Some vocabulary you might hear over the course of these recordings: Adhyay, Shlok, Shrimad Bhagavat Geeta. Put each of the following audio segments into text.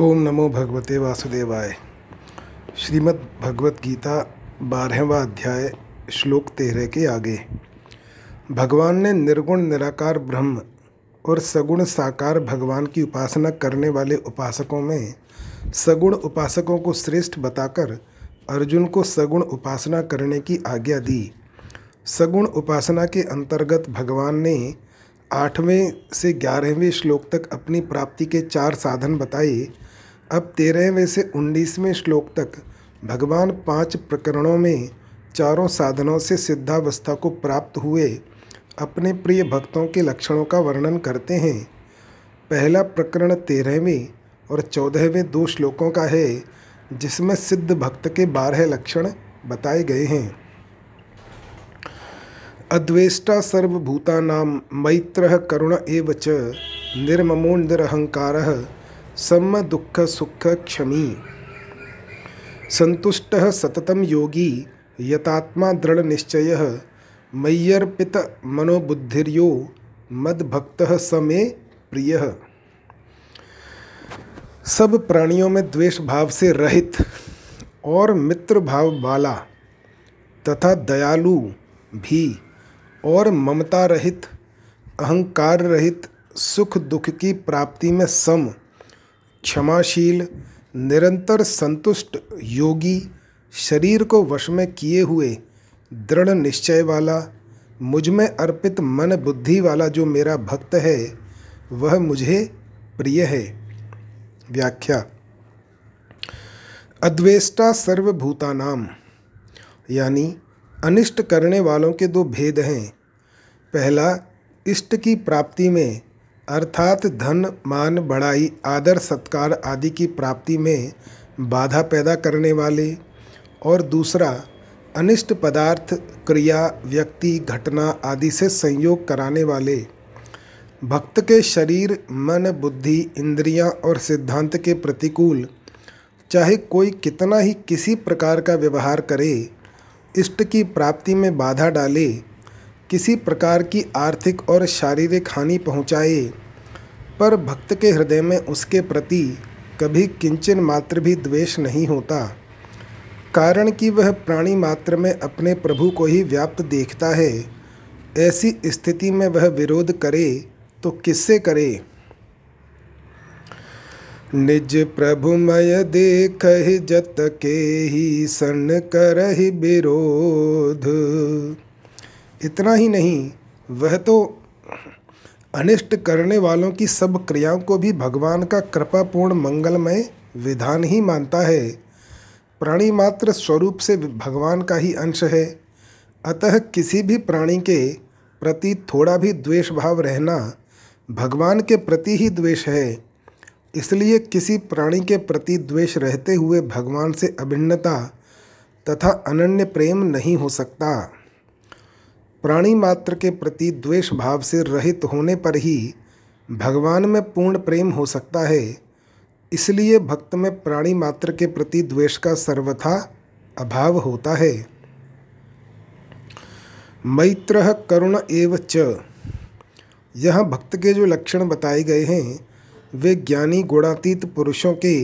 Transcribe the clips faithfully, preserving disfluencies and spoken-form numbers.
ओम नमो भगवते वासुदेवाय। श्रीमद् भगवत गीता बारहवां अध्याय श्लोक तेरह के आगे भगवान ने निर्गुण निराकार ब्रह्म और सगुण साकार भगवान की उपासना करने वाले उपासकों में सगुण उपासकों को श्रेष्ठ बताकर अर्जुन को सगुण उपासना करने की आज्ञा दी। सगुण उपासना के अंतर्गत भगवान ने आठवें से ग्यारहवें श्लोक तक अपनी प्राप्ति के चार साधन बताए। अब तेरहवें से उन्नीसवें श्लोक तक भगवान पांच प्रकरणों में चारों साधनों से सिद्धावस्था को प्राप्त हुए अपने प्रिय भक्तों के लक्षणों का वर्णन करते हैं। पहला प्रकरण तेरहवें और चौदहवें दो श्लोकों का है जिसमें सिद्ध भक्त के बारह लक्षण बताए गए हैं। अद्वेष्टा सर्वभूतानां मैत्रः करुण एव च निर्ममो निरहंकारः सम्म दुःख सुख क्षमी संतुष्टः सततं योगी यतात्मा दृढ़ निश्चयः मय्यर्पित मनोबुद्धिर्यो मद्भक्तः समे प्रियः। सब प्राणियों में द्वेष भाव से रहित और मित्र भाव वाला तथा दयालु भी और ममता रहित अहंकार रहित सुख दुख की प्राप्ति में सम क्षमाशील निरंतर संतुष्ट योगी शरीर को वश में किए हुए दृढ़ निश्चय वाला मुझ में अर्पित मन बुद्धि वाला जो मेरा भक्त है वह मुझे प्रिय है। व्याख्या। अद्वेष्टा सर्वभूतानाम यानी अनिष्ट करने वालों के दो भेद हैं। पहला, इष्ट की प्राप्ति में अर्थात धन मान बड़ाई आदर सत्कार आदि की प्राप्ति में बाधा पैदा करने वाले, और दूसरा अनिष्ट पदार्थ क्रिया व्यक्ति घटना आदि से संयोग कराने वाले। भक्त के शरीर मन बुद्धि इंद्रियां और सिद्धांत के प्रतिकूल चाहे कोई कितना ही किसी प्रकार का व्यवहार करे, इष्ट की प्राप्ति में बाधा डाले, किसी प्रकार की आर्थिक और शारीरिक हानि पहुँचाए, पर भक्त के हृदय में उसके प्रति कभी किंचन मात्र भी द्वेष नहीं होता, कारण कि वह प्राणी मात्र में अपने प्रभु को ही व्याप्त देखता है। ऐसी स्थिति में वह विरोध करे तो किससे करे? निज प्रभु मय देखहि जत के ही सन करहि विरोध। इतना ही नहीं, वह तो अनिष्ट करने वालों की सब क्रियाओं को भी भगवान का कृपापूर्ण मंगलमय विधान ही मानता है। प्राणी मात्र स्वरूप से भगवान का ही अंश है, अतः किसी भी प्राणी के प्रति थोड़ा भी द्वेष भाव रहना भगवान के प्रति ही द्वेष है। इसलिए किसी प्राणी के प्रति द्वेष रहते हुए भगवान से अभिन्नता तथा अनन्य प्रेम नहीं हो सकता। प्राणी मात्र के प्रति द्वेष भाव से रहित होने पर ही भगवान में पूर्ण प्रेम हो सकता है। इसलिए भक्त में प्राणी मात्र के प्रति द्वेष का सर्वथा अभाव होता है। मैत्रः करुण एव च। यहाँ भक्त के जो लक्षण बताए गए हैं वे ज्ञानी गुणातीत पुरुषों के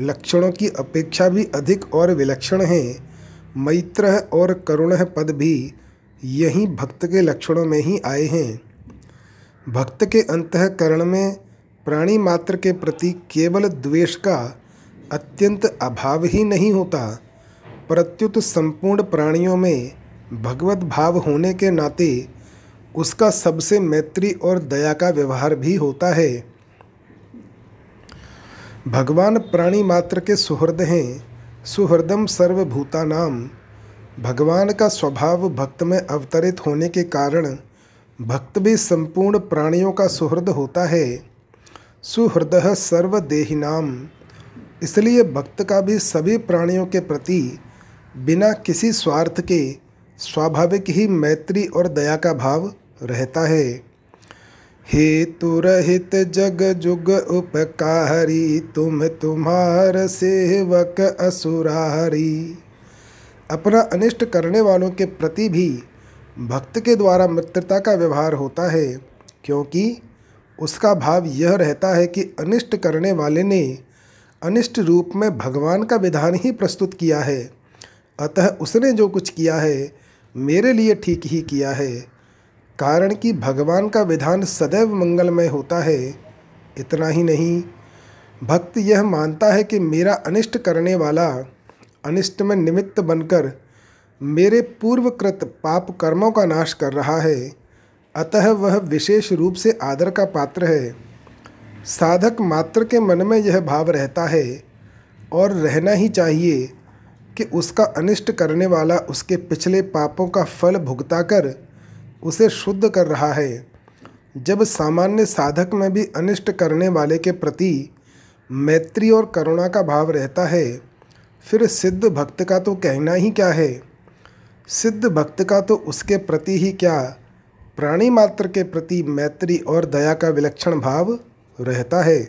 लक्षणों की अपेक्षा भी अधिक और विलक्षण हैं। मैत्रह और करुणह पद भी यही भक्त के लक्षणों में ही आए हैं। भक्त के अंतःकरण में प्राणी मात्र के प्रति केवल द्वेष का अत्यंत अभाव ही नहीं होता, प्रत्युत संपूर्ण प्राणियों में भगवत भाव होने के नाते उसका सबसे मैत्री और दया का व्यवहार भी होता है। भगवान प्राणी मात्र के सुहृद हैं। सुहृदम सर्वभूतानाम। भगवान का स्वभाव भक्त में अवतरित होने के कारण भक्त भी संपूर्ण प्राणियों का सुहृद होता है। सुहृदः सर्वदेहिनाम। इसलिए भक्त का भी सभी प्राणियों के प्रति बिना किसी स्वार्थ के स्वाभाविक ही मैत्री और दया का भाव रहता है। हेतु रहित जग जुग उपकारी तुम तुम्हार सेवक असुरारी। अपना अनिष्ट करने वालों के प्रति भी भक्त के द्वारा मित्रता का व्यवहार होता है, क्योंकि उसका भाव यह रहता है कि अनिष्ट करने वाले ने अनिष्ट रूप में भगवान का विधान ही प्रस्तुत किया है। अतः उसने जो कुछ किया है मेरे लिए ठीक ही किया है, कारण कि भगवान का विधान सदैव मंगलमय होता है। इतना ही नहीं, भक्त यह मानता है कि मेरा अनिष्ट करने वाला अनिष्ट में निमित्त बनकर मेरे पूर्वकृत पाप कर्मों का नाश कर रहा है, अतः वह विशेष रूप से आदर का पात्र है। साधक मात्र के मन में यह भाव रहता है और रहना ही चाहिए कि उसका अनिष्ट करने वाला उसके पिछले पापों का फल भुगता कर उसे शुद्ध कर रहा है। जब सामान्य साधक में भी अनिष्ट करने वाले के प्रति मैत्री और करुणा का भाव रहता है, फिर सिद्ध भक्त का तो कहना ही क्या है। सिद्ध भक्त का तो उसके प्रति ही क्या, प्राणी मात्र के प्रति मैत्री और दया का विलक्षण भाव रहता है।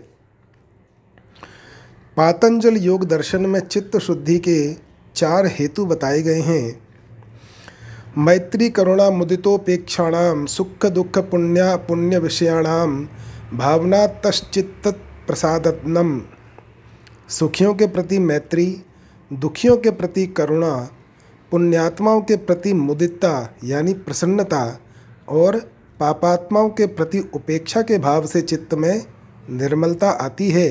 पातंजल योग दर्शन में चित्त शुद्धि के चार हेतु बताए गए हैं। मैत्री करुणा मुदितोपेक्षाणाम सुख दुख पुण्या पुण्य विषयाणाम भावना तश्चित्त प्रसादनम। सुखियों के प्रति मैत्री, दुखियों के प्रति करुणा, पुण्यात्माओं के प्रति मुदिता यानी प्रसन्नता और पापात्माओं के प्रति उपेक्षा के भाव से चित्त में निर्मलता आती है।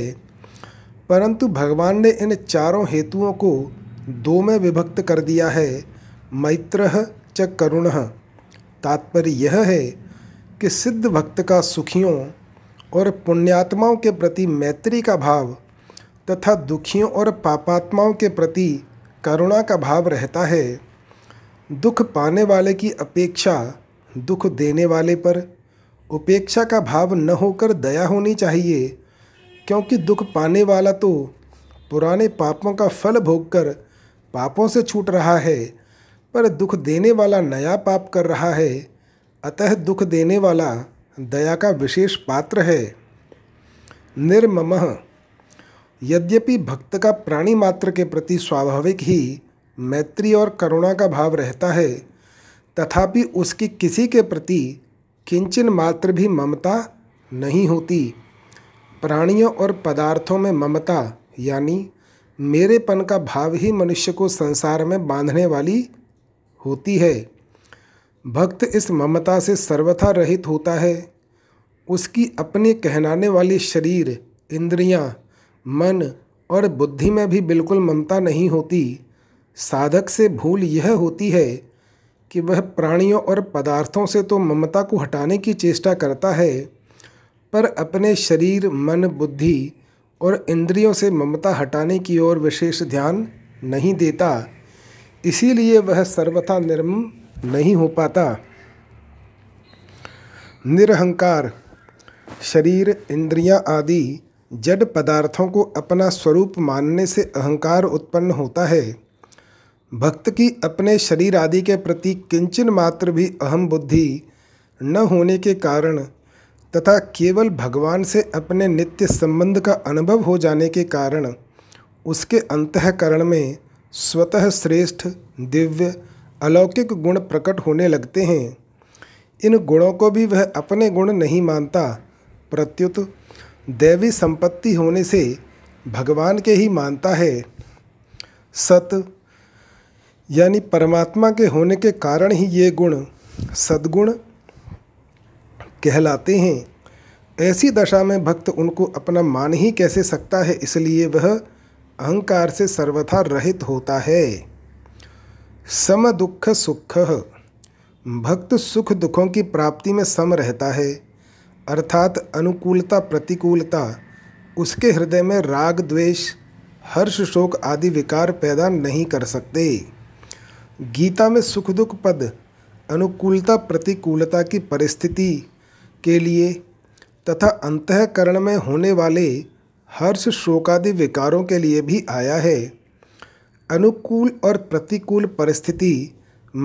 परंतु भगवान ने इन चारों हेतुओं को दो में विभक्त कर दिया है, मैत्रः च करुणः। तात्पर्य यह है कि सिद्ध भक्त का सुखियों और पुण्यात्माओं के प्रति मैत्री का भाव तथा दुखियों और पापात्माओं के प्रति करुणा का भाव रहता है। दुख पाने वाले की अपेक्षा दुख देने वाले पर उपेक्षा का भाव न होकर दया होनी चाहिए, क्योंकि दुख पाने वाला तो पुराने पापों का फल भोगकर पापों से छूट रहा है, पर दुख देने वाला नया पाप कर रहा है, अतः दुख देने वाला दया का विशेष पात्र है। निर्ममः। यद्यपि भक्त का प्राणी मात्र के प्रति स्वाभाविक ही मैत्री और करुणा का भाव रहता है, तथापि उसकी किसी के प्रति किंचन मात्र भी ममता नहीं होती। प्राणियों और पदार्थों में ममता यानी मेरेपन का भाव ही मनुष्य को संसार में बांधने वाली होती है। भक्त इस ममता से सर्वथा रहित होता है। उसकी अपने कहनाने वाली शरीर, इंद्रियां, मन और बुद्धि में भी बिल्कुल ममता नहीं होती। साधक से भूल यह होती है कि वह प्राणियों और पदार्थों से तो ममता को हटाने की चेष्टा करता है, पर अपने शरीर, मन, बुद्धि और इंद्रियों से ममता हटाने की ओर विशेष ध्यान नहीं देता, इसीलिए वह सर्वथा निर्मम नहीं हो पाता। निरहंकार। शरीर, इंद्रियां आदि जड़ पदार्थों को अपना स्वरूप मानने से अहंकार उत्पन्न होता है। भक्त की अपने शरीर आदि के प्रति किंचन मात्र भी अहम बुद्धि न होने के कारण तथा केवल भगवान से अपने नित्य संबंध का अनुभव हो जाने के कारण उसके अंतःकरण में स्वतः श्रेष्ठ, दिव्य, अलौकिक गुण प्रकट होने लगते हैं। इन गुणों को भी वह अपने गुण नहीं मानता, प्रत्युत दैवी संपत्ति होने से भगवान के ही मानता है। सत यानी परमात्मा के होने के कारण ही ये गुण सद्गुण कहलाते हैं। ऐसी दशा में भक्त उनको अपना मान ही कैसे सकता है, इसलिए वह अहंकार से सर्वथा रहित होता है। सम दुख सुख। भक्त सुख दुखों की प्राप्ति में सम रहता है, अर्थात अनुकूलता प्रतिकूलता उसके हृदय में राग, द्वेष, हर्ष, शोक आदि विकार पैदा नहीं कर सकते। गीता में सुख दुख पद अनुकूलता प्रतिकूलता की परिस्थिति के लिए तथा अंतःकरण में होने वाले हर्ष, शोक आदि विकारों के लिए भी आया है। अनुकूल और प्रतिकूल परिस्थिति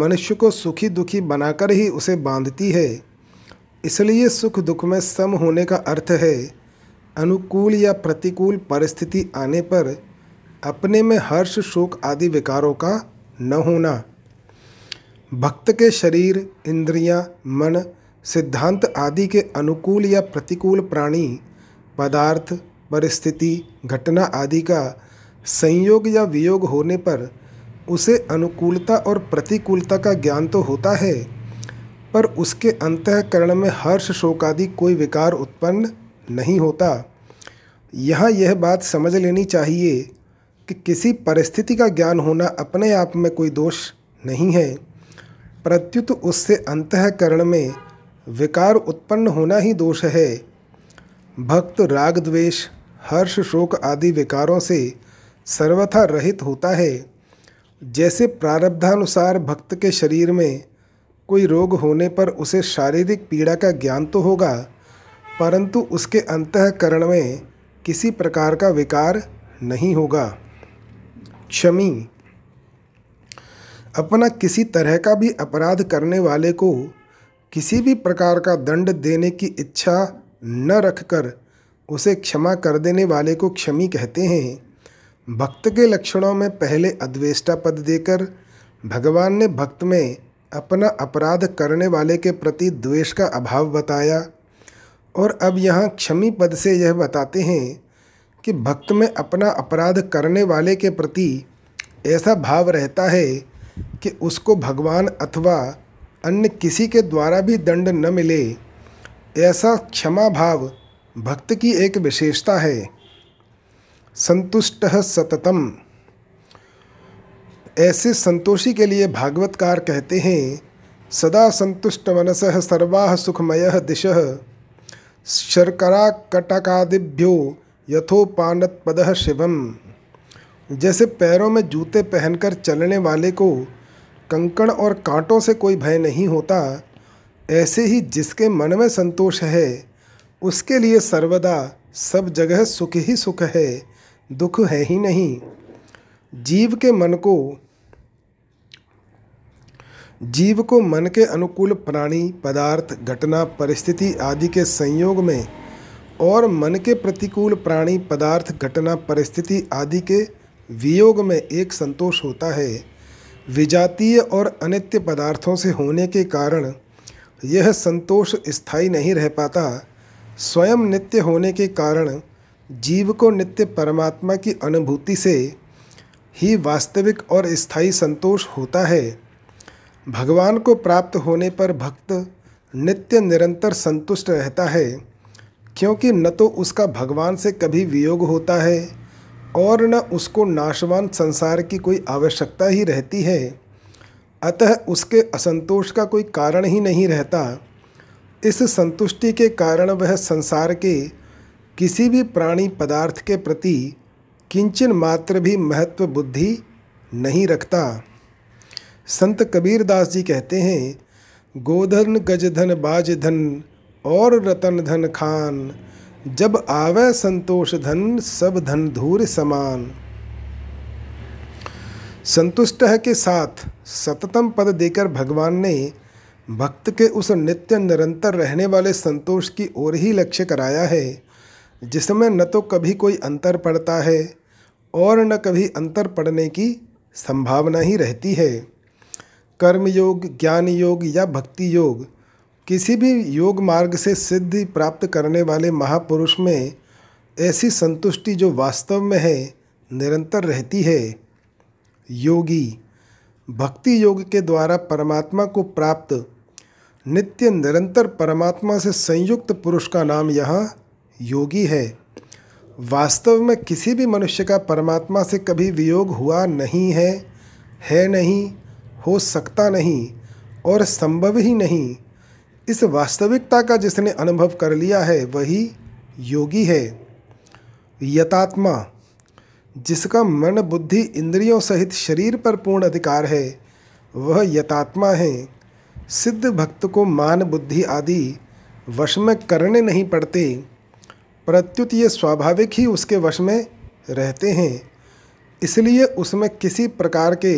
मनुष्य को सुखी दुखी बनाकर ही उसे बांधती है, इसलिए सुख दुख में सम होने का अर्थ है अनुकूल या प्रतिकूल परिस्थिति आने पर अपने में हर्ष, शोक आदि विकारों का न होना। भक्त के शरीर, इंद्रियां, मन, सिद्धांत आदि के अनुकूल या प्रतिकूल प्राणी, पदार्थ, परिस्थिति, घटना आदि का संयोग या वियोग होने पर उसे अनुकूलता और प्रतिकूलता का ज्ञान तो होता है, पर उसके अंतःकरण में हर्ष शोक आदि कोई विकार उत्पन्न नहीं होता। यहाँ यह बात समझ लेनी चाहिए कि किसी परिस्थिति का ज्ञान होना अपने आप में कोई दोष नहीं है, प्रत्युत उससे अंतःकरण में विकार उत्पन्न होना ही दोष है। भक्त राग द्वेष हर्ष शोक आदि विकारों से सर्वथा रहित होता है। जैसे प्रारब्धानुसार भक्त के शरीर में कोई रोग होने पर उसे शारीरिक पीड़ा का ज्ञान तो होगा, परंतु उसके अंतःकरण में किसी प्रकार का विकार नहीं होगा। क्षमी, अपना किसी तरह का भी अपराध करने वाले को किसी भी प्रकार का दंड देने की इच्छा न रखकर उसे क्षमा कर देने वाले को क्षमी कहते हैं। भक्त के लक्षणों में पहले अद्वेष्टा पद देकर भगवान ने भक्त में अपना अपराध करने वाले के प्रति द्वेष का अभाव बताया, और अब यहाँ क्षमी पद से यह बताते हैं कि भक्त में अपना अपराध करने वाले के प्रति ऐसा भाव रहता है कि उसको भगवान अथवा अन्य किसी के द्वारा भी दंड न मिले। ऐसा क्षमा भाव भक्त की एक विशेषता है। संतुष्टः सततम, ऐसे संतोषी के लिए भागवतकार कहते हैं, सदा संतुष्ट मनसः सर्वाः सुखमयः दिशः शर्करा कटकादिभ्यो यथोपानत्पदः शिवम। जैसे पैरों में जूते पहनकर चलने वाले को कंकण और कांटों से कोई भय नहीं होता, ऐसे ही जिसके मन में संतोष है उसके लिए सर्वदा सब जगह सुख ही सुख है, दुख है ही नहीं। जीव के मन को जीव को मन के अनुकूल प्राणी, पदार्थ, घटना, परिस्थिति आदि के संयोग में और मन के प्रतिकूल प्राणी, पदार्थ, घटना, परिस्थिति आदि के वियोग में एक संतोष होता है। विजातीय और अनित्य पदार्थों से होने के कारण यह संतोष स्थायी नहीं रह पाता। स्वयं नित्य होने के कारण जीव को नित्य परमात्मा की अनुभूति से ही वास्तविक और स्थायी संतोष होता है। भगवान को प्राप्त होने पर भक्त नित्य निरंतर संतुष्ट रहता है, क्योंकि न तो उसका भगवान से कभी वियोग होता है और न उसको नाशवान संसार की कोई आवश्यकता ही रहती है। अतः उसके असंतोष का कोई कारण ही नहीं रहता। इस संतुष्टि के कारण वह संसार के किसी भी प्राणी, पदार्थ के प्रति किंचन मात्र भी महत्व बुद्धि नहीं रखता। संत कबीरदास जी कहते हैं, गोधन गजधन बाजधन और रतन धन खान, जब आवे संतोष धन सब धन धूर समान। संतुष्ट है के साथ सततम पद देकर भगवान ने भक्त के उस नित्य निरंतर रहने वाले संतोष की ओर ही लक्ष्य कराया है, जिसमें न तो कभी कोई अंतर पड़ता है और न कभी अंतर पड़ने की संभावना ही रहती है। कर्म योग, ज्ञान योग या भक्ति योग, किसी भी योग मार्ग से सिद्धि प्राप्त करने वाले महापुरुष में ऐसी संतुष्टि जो वास्तव में है निरंतर रहती है। योगी, भक्ति योग के द्वारा परमात्मा को प्राप्त नित्य निरंतर परमात्मा से संयुक्त पुरुष का नाम यहाँ योगी है। वास्तव में किसी भी मनुष्य का परमात्मा से कभी वियोग हुआ नहीं है, है नहीं, हो सकता नहीं और संभव ही नहीं। इस वास्तविकता का जिसने अनुभव कर लिया है वही योगी है। यतात्मा, जिसका मन, बुद्धि, इंद्रियों सहित शरीर पर पूर्ण अधिकार है, वह यतात्मा है। सिद्ध भक्त को मान, बुद्धि आदि वश में करने नहीं पड़ते, प्रत्युत ये स्वाभाविक ही उसके वश में रहते हैं। इसलिए उसमें किसी प्रकार के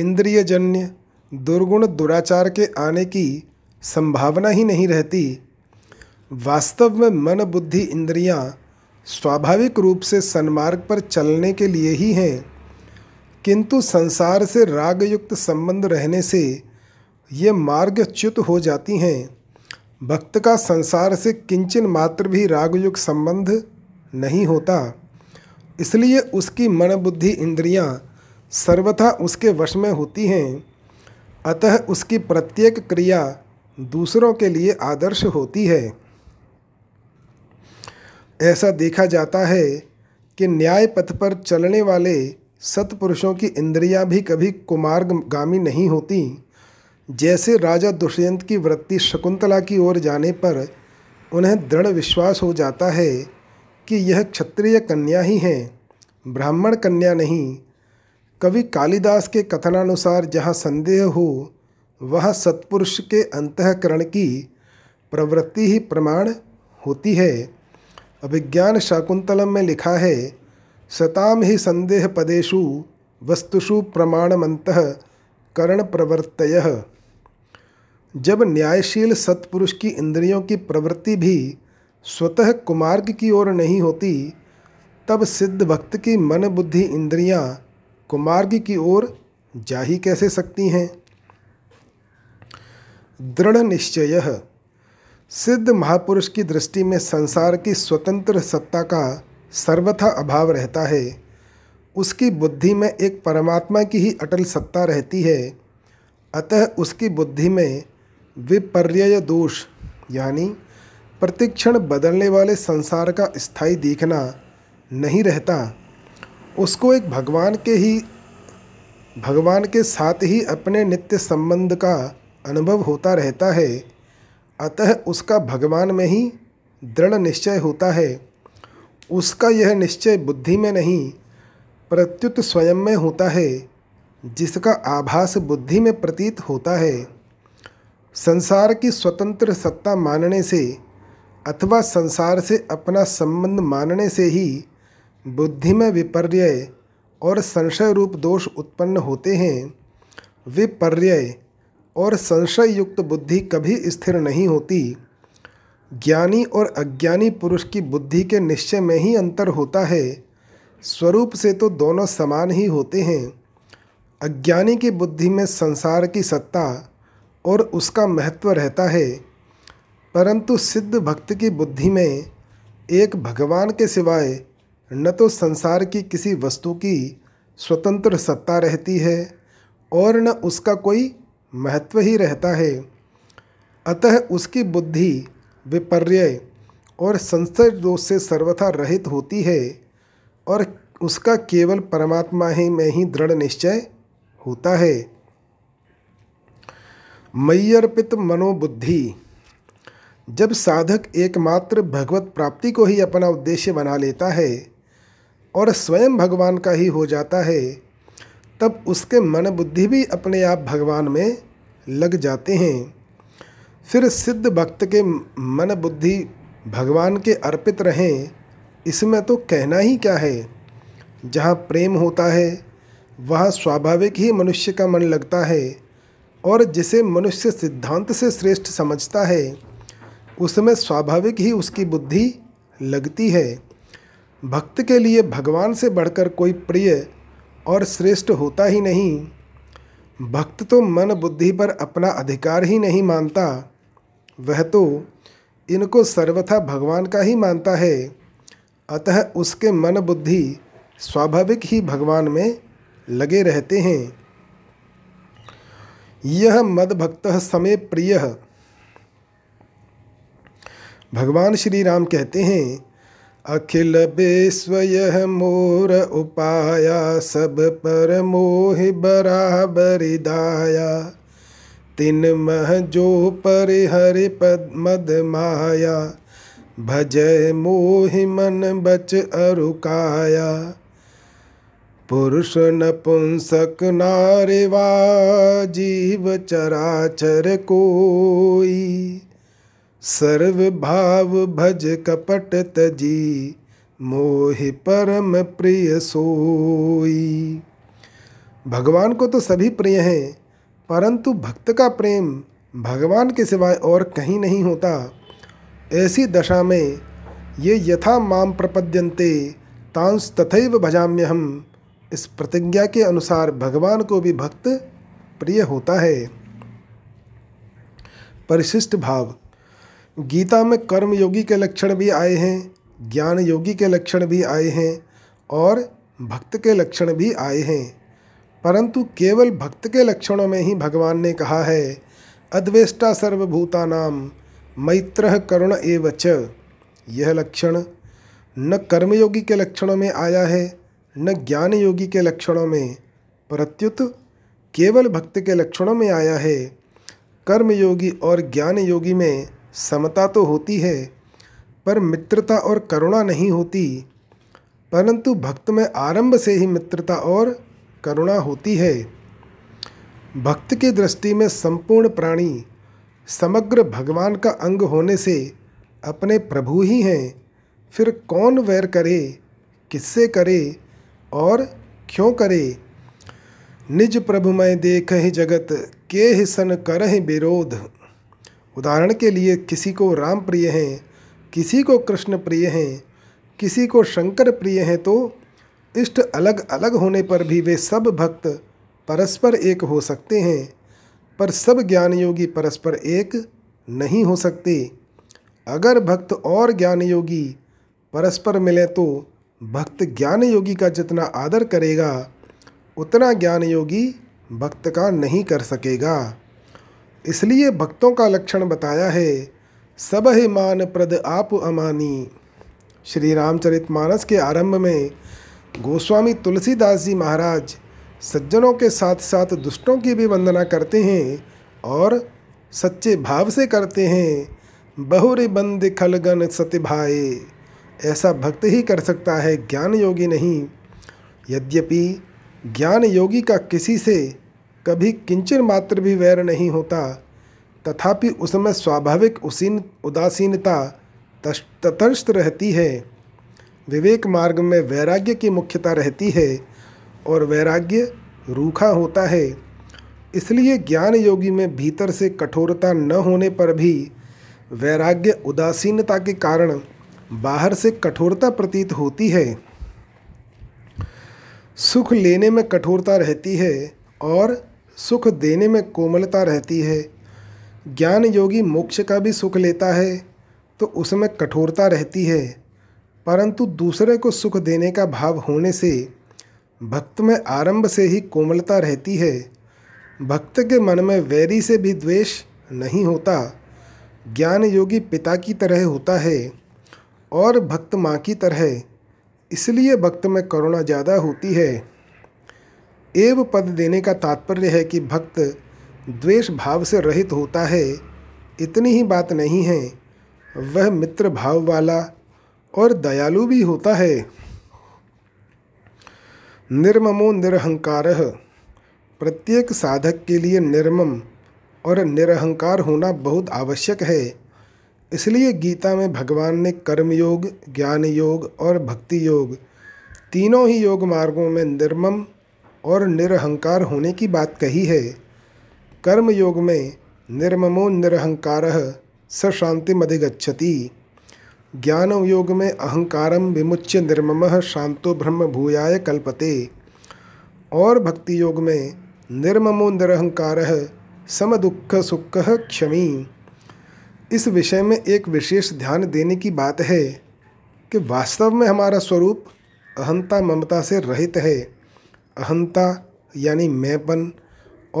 इंद्रियजन्य दुर्गुण दुराचार के आने की संभावना ही नहीं रहती। वास्तव में मन, बुद्धि, इंद्रियां स्वाभाविक रूप से सन्मार्ग पर चलने के लिए ही हैं, किंतु संसार से रागयुक्त संबंध रहने से ये मार्गच्युत हो जाती हैं। भक्त का संसार से किंचन मात्र भी रागयुक्त संबंध नहीं होता, इसलिए उसकी मन बुद्धि इंद्रियां सर्वथा उसके वश में होती हैं। अतः उसकी प्रत्येक क्रिया दूसरों के लिए आदर्श होती है। ऐसा देखा जाता है कि न्याय पथ पर चलने वाले सत्पुरुषों की इंद्रियां भी कभी कुमार्गामी नहीं होती। जैसे राजा दुष्यंत की वृत्ति शकुंतला की ओर जाने पर उन्हें दृढ़ विश्वास हो जाता है कि यह क्षत्रिय कन्या ही है, ब्राह्मण कन्या नहीं। कवि कालिदास के कथनानुसार जहाँ संदेह हो वहाँ सत्पुरुष के अंतःकरण की प्रवृत्ति ही प्रमाण होती है। अभिज्ञान शाकुंतलम में लिखा है, सताम ही संदेह पदेषु वस्तुषु प्रमाणमंतः करण प्रवृत्तयः। जब न्यायशील सत्पुरुष की इंद्रियों की प्रवृत्ति भी स्वतः कुमार्ग की ओर नहीं होती, तब सिद्ध भक्त की मन बुद्धि इंद्रियां कुमार्ग की ओर जा ही कैसे सकती हैं। दृढ़ निश्चयः। सिद्ध महापुरुष की दृष्टि में संसार की स्वतंत्र सत्ता का सर्वथा अभाव रहता है। उसकी बुद्धि में एक परमात्मा की ही अटल सत्ता रहती है। अतः उसकी बुद्धि में विपर्यय दोष यानी प्रतिक्षण बदलने वाले संसार का स्थायी देखना नहीं रहता। उसको एक भगवान के ही भगवान के साथ ही अपने नित्य संबंध का अनुभव होता रहता है। अतः उसका भगवान में ही दृढ़ निश्चय होता है। उसका यह निश्चय बुद्धि में नहीं प्रत्युत स्वयं में होता है, जिसका आभास बुद्धि में प्रतीत होता है। संसार की स्वतंत्र सत्ता मानने से अथवा संसार से अपना संबंध मानने से ही बुद्धि में विपर्यय और संशय रूप दोष उत्पन्न होते हैं। विपर्यय और संशय युक्त बुद्धि कभी स्थिर नहीं होती। ज्ञानी और अज्ञानी पुरुष की बुद्धि के निश्चय में ही अंतर होता है। स्वरूप से तो दोनों समान ही होते हैं। अज्ञानी की बुद्धि में संसार की सत्ता और उसका महत्व रहता है, परंतु सिद्ध भक्त की बुद्धि में एक भगवान के सिवाय न तो संसार की किसी वस्तु की स्वतंत्र सत्ता रहती है और न उसका कोई महत्व ही रहता है। अतः उसकी बुद्धि विपर्यय और संशय दोष से सर्वथा रहित होती है और उसका केवल परमात्मा ही में ही दृढ़ निश्चय होता है। मय्यर्पित मनोबुद्धि। जब साधक एकमात्र भगवत प्राप्ति को ही अपना उद्देश्य बना लेता है और स्वयं भगवान का ही हो जाता है, तब उसके मन बुद्धि भी अपने आप भगवान में लग जाते हैं। फिर सिद्ध भक्त के मन बुद्धि भगवान के अर्पित रहें, इसमें तो कहना ही क्या है। जहाँ प्रेम होता है वहाँ स्वाभाविक ही मनुष्य का मन लगता है, और जिसे मनुष्य सिद्धांत से श्रेष्ठ समझता है उसमें स्वाभाविक ही उसकी बुद्धि लगती है। भक्त के लिए भगवान से बढ़कर कोई प्रिय और श्रेष्ठ होता ही नहीं। भक्त तो मन बुद्धि पर अपना अधिकार ही नहीं मानता, वह तो इनको सर्वथा भगवान का ही मानता है। अतः उसके मन बुद्धि स्वाभाविक ही भगवान में लगे रहते हैं। यह मदभक्तः समे प्रियः। भगवान श्री राम कहते हैं, अखिल विश्व यह मोर उपाया, सब पर मोहि बराबरि दाया। तिन मह जो परिहरि पद मद माया, भजय मोहि मन बच अरु काया। पुरुष नपुंसक नारेवा, जीव चराचर कोई। सर्व भाव भज कपट तजी, मोहि परम प्रिय सोई। भगवान को तो सभी प्रिय हैं, परंतु भक्त का प्रेम भगवान के सिवाय और कहीं नहीं होता। ऐसी दशा में ये यथा माम प्रपद्यन्ते तांस तथैव भजाम्यहम्, इस प्रतिज्ञा के अनुसार भगवान को भी भक्त प्रिय होता है। परिशिष्ट भाव। गीता में कर्मयोगी के लक्षण भी आए हैं, ज्ञान योगी के लक्षण भी आए हैं और भक्त के लक्षण भी आए हैं, परंतु केवल भक्त के लक्षणों में ही भगवान ने कहा है अद्वेष्टा सर्वभूतानाम मैत्रः करुण एव च। यह लक्षण न कर्मयोगी के लक्षणों में आया है न ज्ञान योगी के लक्षणों में, प्रत्युत केवल भक्त के लक्षणों में आया है। कर्मयोगी और ज्ञान योगी में समता तो होती है पर मित्रता और करुणा नहीं होती, परंतु भक्त में आरंभ से ही मित्रता और करुणा होती है। भक्त की दृष्टि में संपूर्ण प्राणी समग्र भगवान का अंग होने से अपने प्रभु ही हैं, फिर कौन वैर करे, किससे करे और क्यों करे। निज प्रभु मैं देख ही जगत के ही सन कर ही विरोध। उदाहरण के लिए किसी को राम प्रिय हैं, किसी को कृष्ण प्रिय हैं, किसी को शंकर प्रिय हैं, तो इष्ट अलग अलग होने पर भी वे सब भक्त परस्पर एक हो सकते हैं, पर सब ज्ञान योगी परस्पर एक नहीं हो सकते। अगर भक्त और ज्ञान योगी परस्पर मिले तो भक्त ज्ञान योगी का जितना आदर करेगा उतना ज्ञान योगी भक्त का नहीं कर सकेगा। इसलिए भक्तों का लक्षण बताया है सब ही मान प्रद आप अमानी। श्री रामचरितमानस के आरंभ में गोस्वामी तुलसीदास जी महाराज सज्जनों के साथ साथ दुष्टों की भी वंदना करते हैं और सच्चे भाव से करते हैं। बहुरे बंद खलगन सति भाए, ऐसा भक्त ही कर सकता है, ज्ञान योगी नहीं। यद्यपि ज्ञान योगी का किसी से कभी किंचन मात्र भी वैर नहीं होता, तथापि उसमें स्वाभाविक उसीन उदासीनता तटस्थ रहती है। विवेक मार्ग में वैराग्य की मुख्यता रहती है और वैराग्य रूखा होता है। इसलिए ज्ञान योगी में भीतर से कठोरता न होने पर भी वैराग्य उदासीनता के कारण बाहर से कठोरता प्रतीत होती है। सुख लेने में कठोरता रहती है और सुख देने में कोमलता रहती है। ज्ञान योगी मोक्ष का भी सुख लेता है तो उसमें कठोरता रहती है, परंतु दूसरे को सुख देने का भाव होने से भक्त में आरंभ से ही कोमलता रहती है। भक्त के मन में वैरी से भी द्वेष नहीं होता। ज्ञान योगी पिता की तरह होता है और भक्त माँ की तरह, इसलिए भक्त में करुणा ज़्यादा होती है। एव पद देने का तात्पर्य है कि भक्त द्वेष भाव से रहित होता है, इतनी ही बात नहीं है, वह मित्र भाव वाला और दयालु भी होता है। निर्ममो निरहंकारः, प्रत्येक साधक के लिए निर्मम और निरहंकार होना बहुत आवश्यक है। इसलिए गीता में भगवान ने कर्मयोग, ज्ञान योग और भक्ति योग तीनों ही योग मार्गों में निर्मम और निरहंकार होने की बात कही है। कर्म योग में निर्ममो निरहंकारः स शांतिमधिगच्छति, ज्ञान योग में अहंकारम विमुच्य निर्ममः शांतो ब्रह्म भूयाय कल्पते, और भक्ति योग में निर्ममो निरहंकारः समदुःख सुखः क्षमी। इस विषय में एक विशेष ध्यान देने की बात है कि वास्तव में हमारा स्वरूप अहंता ममता से रहित है। अहंता यानी मैंपन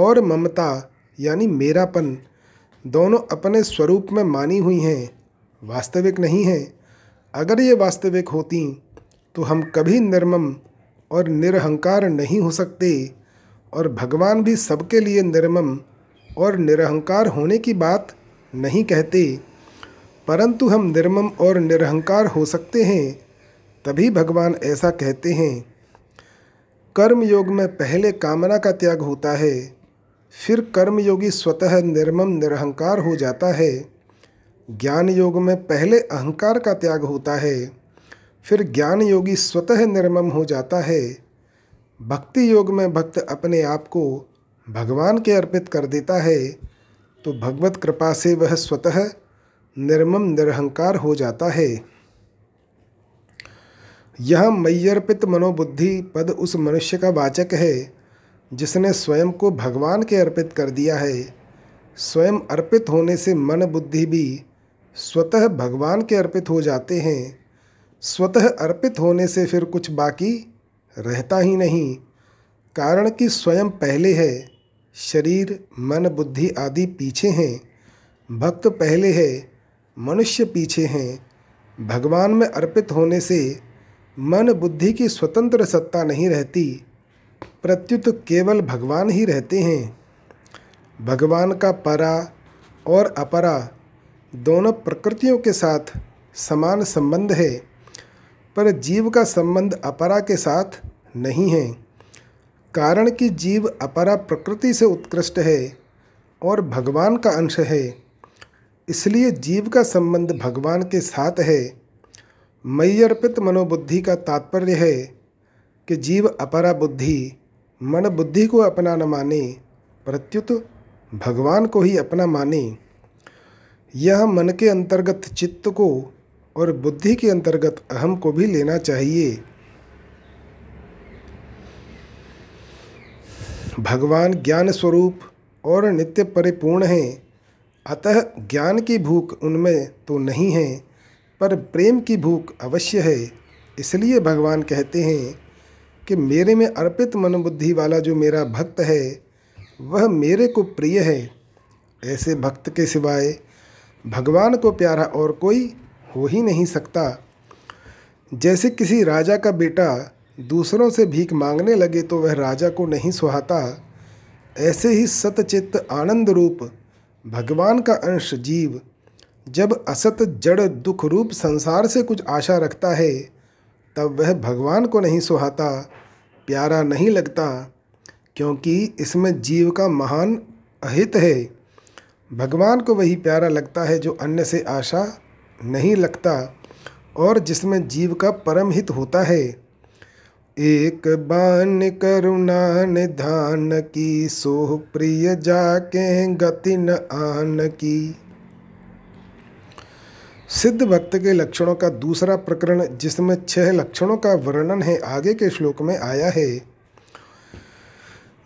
और ममता यानी मेरापन दोनों अपने स्वरूप में मानी हुई हैं, वास्तविक नहीं है। अगर ये वास्तविक होती तो हम कभी निर्मम और निरहंकार नहीं हो सकते, और भगवान भी सबके लिए निर्मम और निरहंकार होने की बात नहीं कहते, परंतु हम निर्मम और निरहंकार हो सकते हैं, तभी भगवान ऐसा कहते हैं। कर्म योग में पहले कामना का त्याग होता है, फिर कर्मयोगी स्वतः निर्मम निरहंकार हो जाता है। ज्ञान योग में पहले अहंकार का त्याग होता है, फिर ज्ञान योगी स्वतः निर्मम हो जाता है। भक्ति योग में भक्त अपने आप को भगवान के अर्पित कर देता है तो भगवत कृपा से वह स्वतः निर्मम निरहंकार हो जाता है। यह मय्यर्पित मनोबुद्धि पद उस मनुष्य का वाचक है जिसने स्वयं को भगवान के अर्पित कर दिया है। स्वयं अर्पित होने से मन बुद्धि भी स्वतः भगवान के अर्पित हो जाते हैं। स्वतः अर्पित होने से फिर कुछ बाकी रहता ही नहीं, कारण कि स्वयं पहले है, शरीर मन बुद्धि आदि पीछे हैं, भक्त पहले है, मनुष्य पीछे हैं। भगवान में अर्पित होने से मन बुद्धि की स्वतंत्र सत्ता नहीं रहती, प्रत्युत केवल भगवान ही रहते हैं। भगवान का परा और अपरा दोनों प्रकृतियों के साथ समान संबंध है, पर जीव का संबंध अपरा के साथ नहीं है, कारण कि जीव अपरा प्रकृति से उत्कृष्ट है और भगवान का अंश है, इसलिए जीव का संबंध भगवान के साथ है। मयि अर्पित मनोबुद्धि का तात्पर्य है कि जीव अपरा बुद्धि मन बुद्धि को अपना न माने, प्रत्युत भगवान को ही अपना माने। यह मन के अंतर्गत चित्त को और बुद्धि के अंतर्गत अहम को भी लेना चाहिए। भगवान ज्ञान स्वरूप और नित्य परिपूर्ण हैं, अतः ज्ञान की भूख उनमें तो नहीं है, पर प्रेम की भूख अवश्य है। इसलिए भगवान कहते हैं कि मेरे में अर्पित मनोबुद्धि वाला जो मेरा भक्त है वह मेरे को प्रिय है। ऐसे भक्त के सिवाय भगवान को प्यारा और कोई हो ही नहीं सकता। जैसे किसी राजा का बेटा दूसरों से भीख मांगने लगे तो वह राजा को नहीं सुहाता, ऐसे ही सतचित्त आनंद रूप भगवान का अंश जीव जब असत जड़ दुख रूप संसार से कुछ आशा रखता है, तब वह भगवान को नहीं सुहाता, प्यारा नहीं लगता, क्योंकि इसमें जीव का महान अहित है। भगवान को वही प्यारा लगता है जो अन्य से आशा नहीं लगता और जिसमें जीव का परम हित होता है। एक बान करुणा निधान की, सोह प्रिय जाके गति न आन की। सिद्ध भक्त के लक्षणों का दूसरा प्रकरण, जिसमें छह लक्षणों का वर्णन है, आगे के श्लोक में आया है।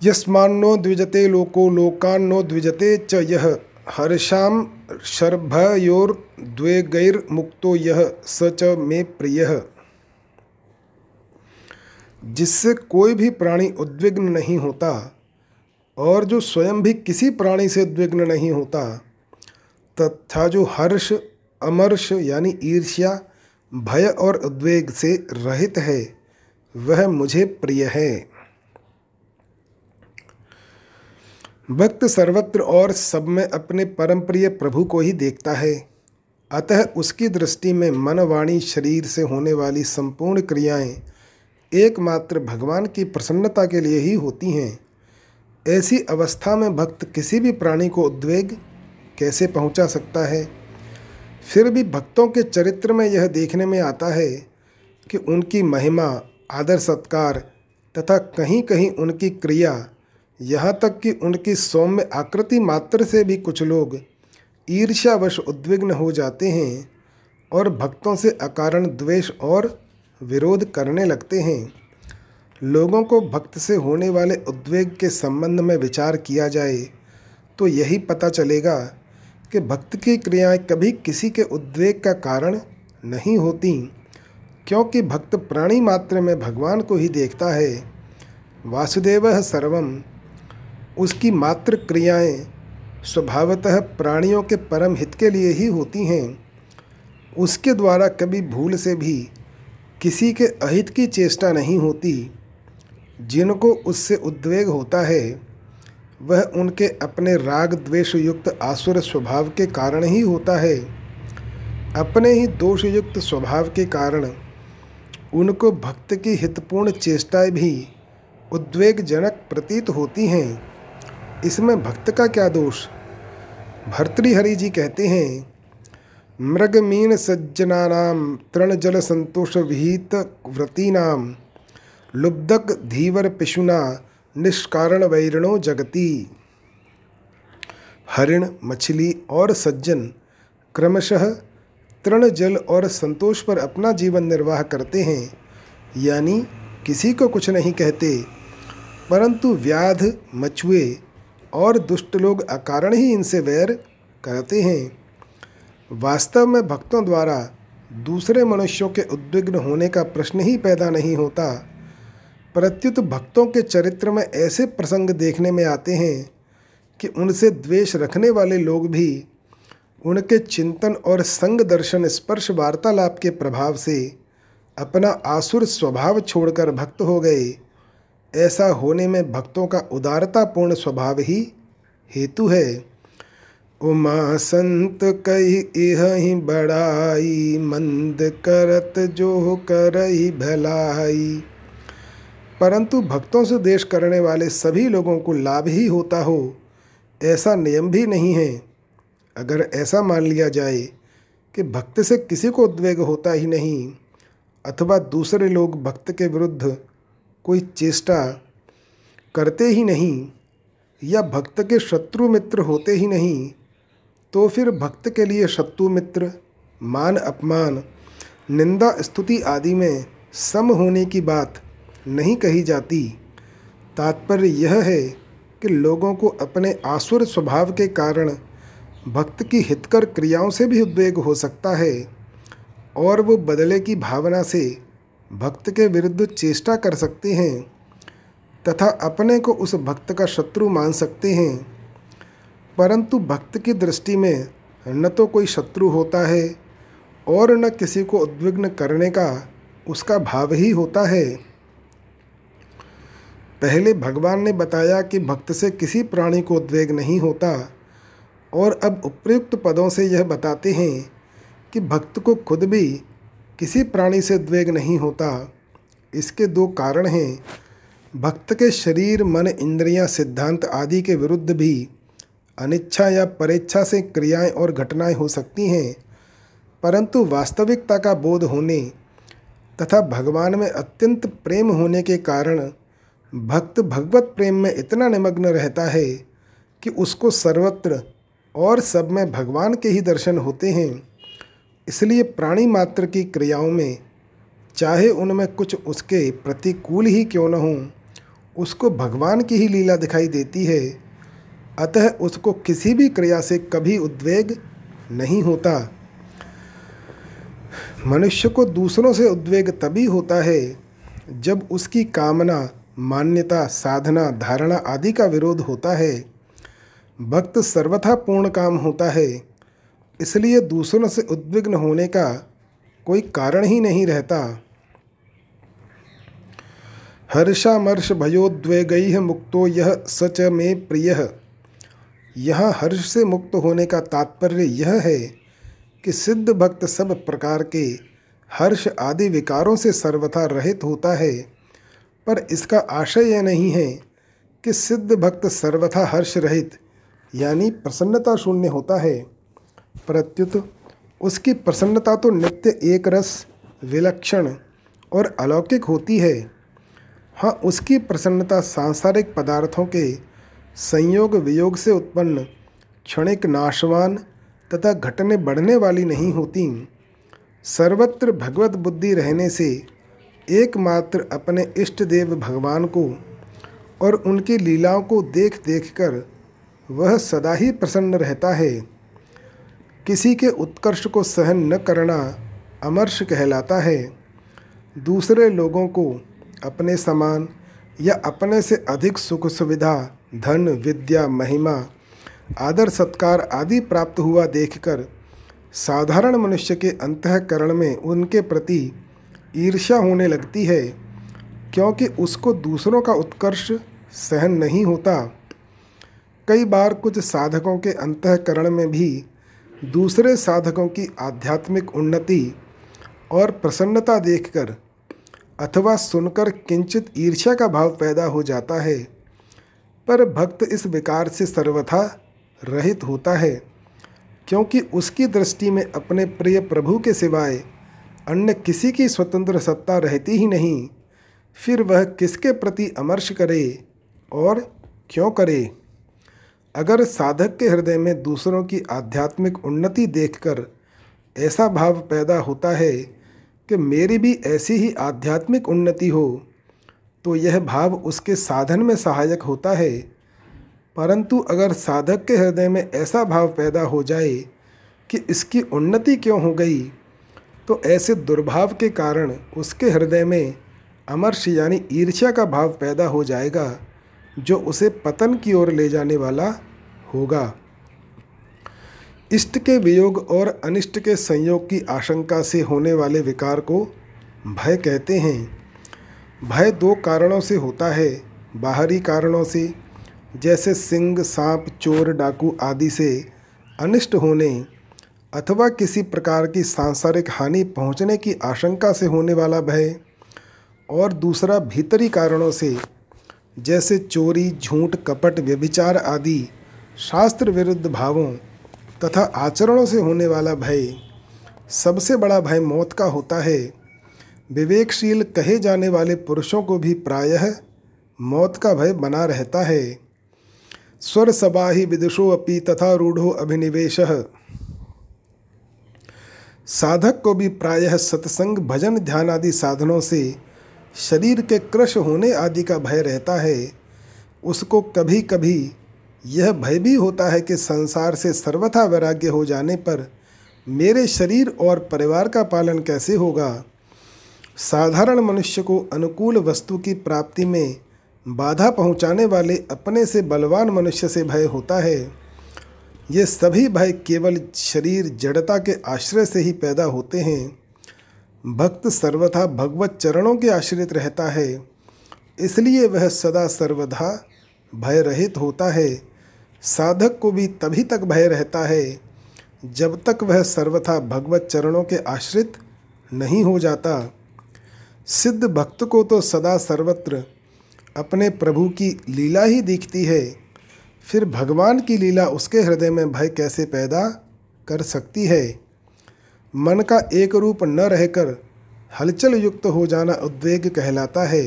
यस्मान्नो द्विजते लोको लोकान्नो द्विजते च यः, हर्षाम शर्भयोर द्वेगैर मुक्तो यह स च मे प्रियः। जिससे कोई भी प्राणी उद्विग्न नहीं होता और जो स्वयं भी किसी प्राणी से उद्विग्न नहीं होता, तथा जो हर्ष अमर्ष यानी ईर्ष्या भय और उद्वेग से रहित है, वह मुझे प्रिय है। भक्त सर्वत्र और सब में अपने परम प्रिय प्रभु को ही देखता है, अतः उसकी दृष्टि में मन वाणी शरीर से होने वाली संपूर्ण क्रियाएं एकमात्र भगवान की प्रसन्नता के लिए ही होती हैं। ऐसी अवस्था में भक्त किसी भी प्राणी को उद्वेग कैसे पहुंचा सकता है? फिर भी भक्तों के चरित्र में यह देखने में आता है कि उनकी महिमा, आदर सत्कार तथा कहीं कहीं उनकी क्रिया, यहाँ तक कि उनकी सौम्य आकृति मात्र से भी कुछ लोग ईर्ष्यावश उद्विग्न हो जाते हैं और भक्तों से अकारण द्वेष और विरोध करने लगते हैं। लोगों को भक्त से होने वाले उद्वेग के संबंध में विचार किया जाए तो यही पता चलेगा कि भक्त की क्रियाएं कभी किसी के उद्वेग का कारण नहीं होती, क्योंकि भक्त प्राणी मात्र में भगवान को ही देखता है। वासुदेवः सर्वम। उसकी मात्र क्रियाएं स्वभावतः प्राणियों के परम हित के लिए ही होती हैं। उसके द्वारा कभी भूल से भी किसी के अहित की चेष्टा नहीं होती। जिनको उससे उद्वेग होता है वह उनके अपने राग द्वेष युक्त आसुर स्वभाव के कारण ही होता है। अपने ही दोषयुक्त स्वभाव के कारण उनको भक्त की हितपूर्ण चेष्टाएं भी उद्वेगजनक प्रतीत होती हैं। इसमें भक्त का क्या दोष? भर्तृहरि जी कहते हैं, मृगमीन सज्जनानाम तृण जल संतोष विहित व्रतीनाम, लुब्धक धीवर पिशुना निष्कारण वैरणो जगती। हरिण, मछली और सज्जन क्रमशः तृण जल और संतोष पर अपना जीवन निर्वाह करते हैं, यानी किसी को कुछ नहीं कहते, परंतु व्याध, मछुए और दुष्ट लोग अकारण ही इनसे वैर करते हैं। वास्तव में भक्तों द्वारा दूसरे मनुष्यों के उद्विग्न होने का प्रश्न ही पैदा नहीं होता, प्रत्युत भक्तों के चरित्र में ऐसे प्रसंग देखने में आते हैं कि उनसे द्वेष रखने वाले लोग भी उनके चिंतन और संग दर्शन स्पर्श वार्तालाप के प्रभाव से अपना आसुर स्वभाव छोड़कर भक्त हो गए। ऐसा होने में भक्तों का उदारतापूर्ण स्वभाव ही हेतु है। उमा संत कही इह ही बड़ाई, मंद करत जो करई भलाई। परंतु भक्तों से देश करने वाले सभी लोगों को लाभ ही होता हो, ऐसा नियम भी नहीं है। अगर ऐसा मान लिया जाए कि भक्त से किसी को उद्वेग होता ही नहीं अथवा दूसरे लोग भक्त के विरुद्ध कोई चेष्टा करते ही नहीं या भक्त के शत्रु मित्र होते ही नहीं, तो फिर भक्त के लिए शत्रु मित्र, मान अपमान, निंदा स्तुति आदि में सम होने की बात नहीं कही जाती। तात्पर्य यह है कि लोगों को अपने आसुर स्वभाव के कारण भक्त की हितकर क्रियाओं से भी उद्वेग हो सकता है और वो बदले की भावना से भक्त के विरुद्ध चेष्टा कर सकते हैं तथा अपने को उस भक्त का शत्रु मान सकते हैं। परंतु भक्त की दृष्टि में न तो कोई शत्रु होता है और न किसी को उद्विग्न करने का उसका भाव ही होता है। पहले भगवान ने बताया कि भक्त से किसी प्राणी को उद्वेग नहीं होता और अब उपर्युक्त पदों से यह बताते हैं कि भक्त को खुद भी किसी प्राणी से उद्वेग नहीं होता। इसके दो कारण हैं। भक्त के शरीर, मन, इंद्रियां, सिद्धांत आदि के विरुद्ध भी अनिच्छा या परेच्छा से क्रियाएं और घटनाएं हो सकती हैं, परंतु वास्तविकता का बोध होने तथा भगवान में अत्यंत प्रेम होने के कारण भक्त भगवत प्रेम में इतना निमग्न रहता है कि उसको सर्वत्र और सब में भगवान के ही दर्शन होते हैं। इसलिए प्राणी मात्र की क्रियाओं में, चाहे उनमें कुछ उसके प्रतिकूल ही क्यों न हो, उसको भगवान की ही लीला दिखाई देती है। अतः उसको किसी भी क्रिया से कभी उद्वेग नहीं होता। मनुष्य को दूसरों से उद्वेग तभी होता है जब उसकी कामना, मान्यता, साधना, धारणा आदि का विरोध होता है। भक्त सर्वथा पूर्ण काम होता है, इसलिए दूसरों से उद्विग्न होने का कोई कारण ही नहीं रहता। हर्षामर्ष भयोद्वेगैः मुक्तो यः स च मे प्रियः। यहाँ हर्ष से मुक्त होने का तात्पर्य यह है कि सिद्ध भक्त सब प्रकार के हर्ष आदि विकारों से सर्वथा रहित होता है, पर इसका आशय यह नहीं है कि सिद्ध भक्त सर्वथा हर्ष रहित यानी प्रसन्नता शून्य होता है, प्रत्युत उसकी प्रसन्नता तो नित्य एक रस, विलक्षण और अलौकिक होती है। हाँ, उसकी प्रसन्नता सांसारिक पदार्थों के संयोग वियोग से उत्पन्न क्षणिक नाशवान तथा घटने बढ़ने वाली नहीं होती। सर्वत्र भगवत बुद्धि रहने से एकमात्र अपने इष्ट देव भगवान को और उनकी लीलाओं को देख देख कर वह सदा ही प्रसन्न रहता है। किसी के उत्कर्ष को सहन न करना अमर्ष कहलाता है। दूसरे लोगों को अपने समान या अपने से अधिक सुख सुविधा, धन, विद्या, महिमा, आदर सत्कार आदि प्राप्त हुआ देखकर साधारण मनुष्य के अंतःकरण में उनके प्रति ईर्ष्या होने लगती है, क्योंकि उसको दूसरों का उत्कर्ष सहन नहीं होता। कई बार कुछ साधकों के अंतःकरण में भी दूसरे साधकों की आध्यात्मिक उन्नति और प्रसन्नता देखकर अथवा सुनकर किंचित ईर्ष्या का भाव पैदा हो जाता है, पर भक्त इस विकार से सर्वथा रहित होता है, क्योंकि उसकी दृष्टि में अपने प्रिय प्रभु के सिवाय अन्य किसी की स्वतंत्र सत्ता रहती ही नहीं। फिर वह किसके प्रति अमर्ष करे और क्यों करे? अगर साधक के हृदय में दूसरों की आध्यात्मिक उन्नति देखकर ऐसा भाव पैदा होता है कि मेरी भी ऐसी ही आध्यात्मिक उन्नति हो, तो यह भाव उसके साधन में सहायक होता है। परंतु अगर साधक के हृदय में ऐसा भाव पैदा हो जाए कि इसकी उन्नति क्यों हो गई, तो ऐसे दुर्भाव के कारण उसके हृदय में अमर्ष यानी ईर्ष्या का भाव पैदा हो जाएगा जो उसे पतन की ओर ले जाने वाला होगा। इष्ट के वियोग और अनिष्ट के संयोग की आशंका से होने वाले विकार को भय कहते हैं। भय दो कारणों से होता है, बाहरी कारणों से जैसे सिंह, सांप, चोर, डाकू आदि से अनिष्ट होने अथवा किसी प्रकार की सांसारिक हानि पहुंचने की आशंका से होने वाला भय, और दूसरा भीतरी कारणों से जैसे चोरी, झूठ, कपट, व्यभिचार आदि शास्त्र विरुद्ध भावों तथा आचरणों से होने वाला भय। सबसे बड़ा भय मौत का होता है। विवेकशील कहे जाने वाले पुरुषों को भी प्रायः मौत का भय बना रहता है। स्वर सबाही विदुषो अपि तथा रूढ़ो अभिनिवेशः। साधक को भी प्रायः सत्संग, भजन, ध्यान आदि साधनों से शरीर के क्रश होने आदि का भय रहता है। उसको कभी कभी यह भय भी होता है कि संसार से सर्वथा वैराग्य हो जाने पर मेरे शरीर और परिवार का पालन कैसे होगा। साधारण मनुष्य को अनुकूल वस्तु की प्राप्ति में बाधा पहुंचाने वाले अपने से बलवान मनुष्य से भय होता है। ये सभी भय केवल शरीर जड़ता के आश्रय से ही पैदा होते हैं। भक्त सर्वथा भगवत चरणों के आश्रित रहता है, इसलिए वह सदा सर्वदा भय रहित होता है। साधक को भी तभी तक भय रहता है जब तक वह सर्वथा भगवत चरणों के आश्रित नहीं हो जाता। सिद्ध भक्त को तो सदा सर्वत्र अपने प्रभु की लीला ही दिखती है, फिर भगवान की लीला उसके हृदय में भय कैसे पैदा कर सकती है। मन का एक रूप न रहकर हलचल युक्त हो जाना उद्वेग कहलाता है।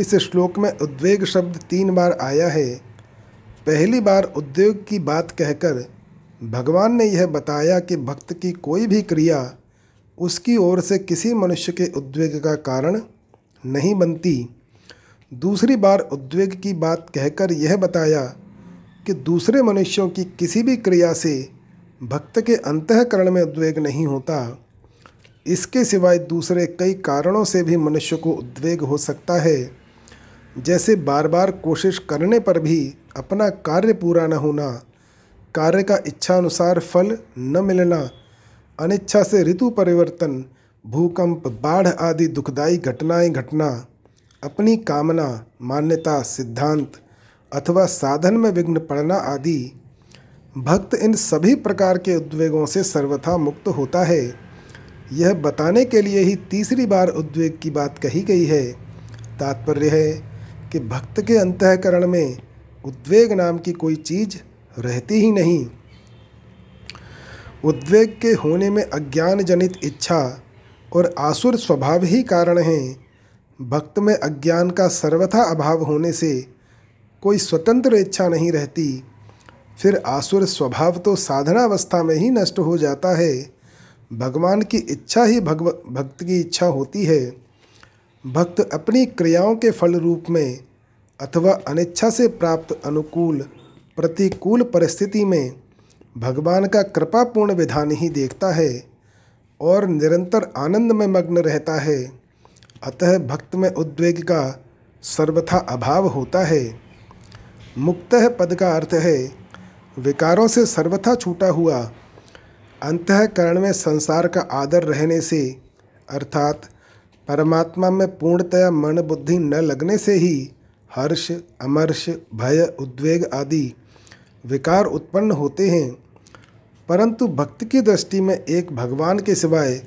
इस श्लोक में उद्वेग शब्द तीन बार आया है। पहली बार उद्वेग की बात कहकर भगवान ने यह बताया कि भक्त की कोई भी क्रिया उसकी ओर से किसी मनुष्य के उद्वेग का कारण नहीं बनती। दूसरी बार उद्वेग की बात कहकर यह बताया कि दूसरे मनुष्यों की किसी भी क्रिया से भक्त के अंतःकरण में उद्वेग नहीं होता। इसके सिवाय दूसरे कई कारणों से भी मनुष्य को उद्वेग हो सकता है, जैसे बार बार कोशिश करने पर भी अपना कार्य पूरा न होना, कार्य का इच्छा अनुसार फल न मिलना, अनिच्छा से ऋतु परिवर्तन, भूकंप, बाढ़ आदि दुखदायी घटनाएं घटना, अपनी कामना, मान्यता, सिद्धांत अथवा साधन में विघ्न पड़ना आदि। भक्त इन सभी प्रकार के उद्वेगों से सर्वथा मुक्त होता है। यह बताने के लिए ही तीसरी बार उद्वेग की बात कही गई है। तात्पर्य है कि भक्त के अंतःकरण में उद्वेग नाम की कोई चीज़ रहती ही नहीं। उद्वेग के होने में अज्ञान जनित इच्छा और आसुर स्वभाव ही कारण हैं। भक्त में अज्ञान का सर्वथा अभाव होने से कोई स्वतंत्र इच्छा नहीं रहती, फिर आसुर स्वभाव तो साधनावस्था में ही नष्ट हो जाता है। भगवान की इच्छा ही भगव भक्त की इच्छा होती है। भक्त अपनी क्रियाओं के फल रूप में अथवा अनिच्छा से प्राप्त अनुकूल प्रतिकूल परिस्थिति में भगवान का कृपापूर्ण विधान ही देखता है और निरंतर आनंद में मग्न रहता है। अतः भक्त में उद्वेग का सर्वथा अभाव होता है। मुक्तः पद का अर्थ है विकारों से सर्वथा छूटा हुआ। अंतःकरण में संसार का आदर रहने से अर्थात परमात्मा में पूर्णतया मन बुद्धि न लगने से ही हर्ष, अमर्ष, भय, उद्वेग आदि विकार उत्पन्न होते हैं। परंतु भक्त की दृष्टि में एक भगवान के सिवाय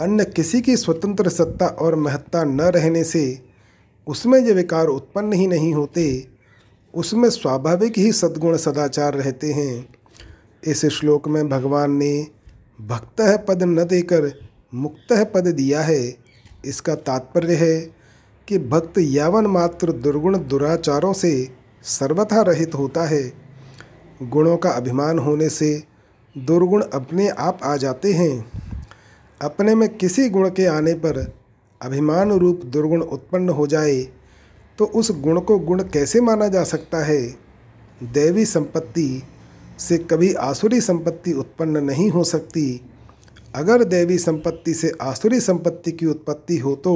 अन्य किसी की स्वतंत्र सत्ता और महत्ता न रहने से उसमें ये विकार उत्पन्न ही नहीं होते। उसमें स्वाभाविक ही सद्गुण सदाचार रहते हैं। इस श्लोक में भगवान ने भक्तः पद न देकर मुक्तः पद दिया है। इसका तात्पर्य है कि भक्त यावन मात्र दुर्गुण दुराचारों से सर्वथा रहित होता है। गुणों का अभिमान होने से दुर्गुण अपने आप आ जाते हैं। अपने में किसी गुण के आने पर अभिमान रूप दुर्गुण उत्पन्न हो जाए तो उस गुण को गुण कैसे माना जा सकता है। दैवी संपत्ति से कभी आसुरी संपत्ति उत्पन्न नहीं हो सकती। अगर दैवी संपत्ति से आसुरी संपत्ति की उत्पत्ति हो तो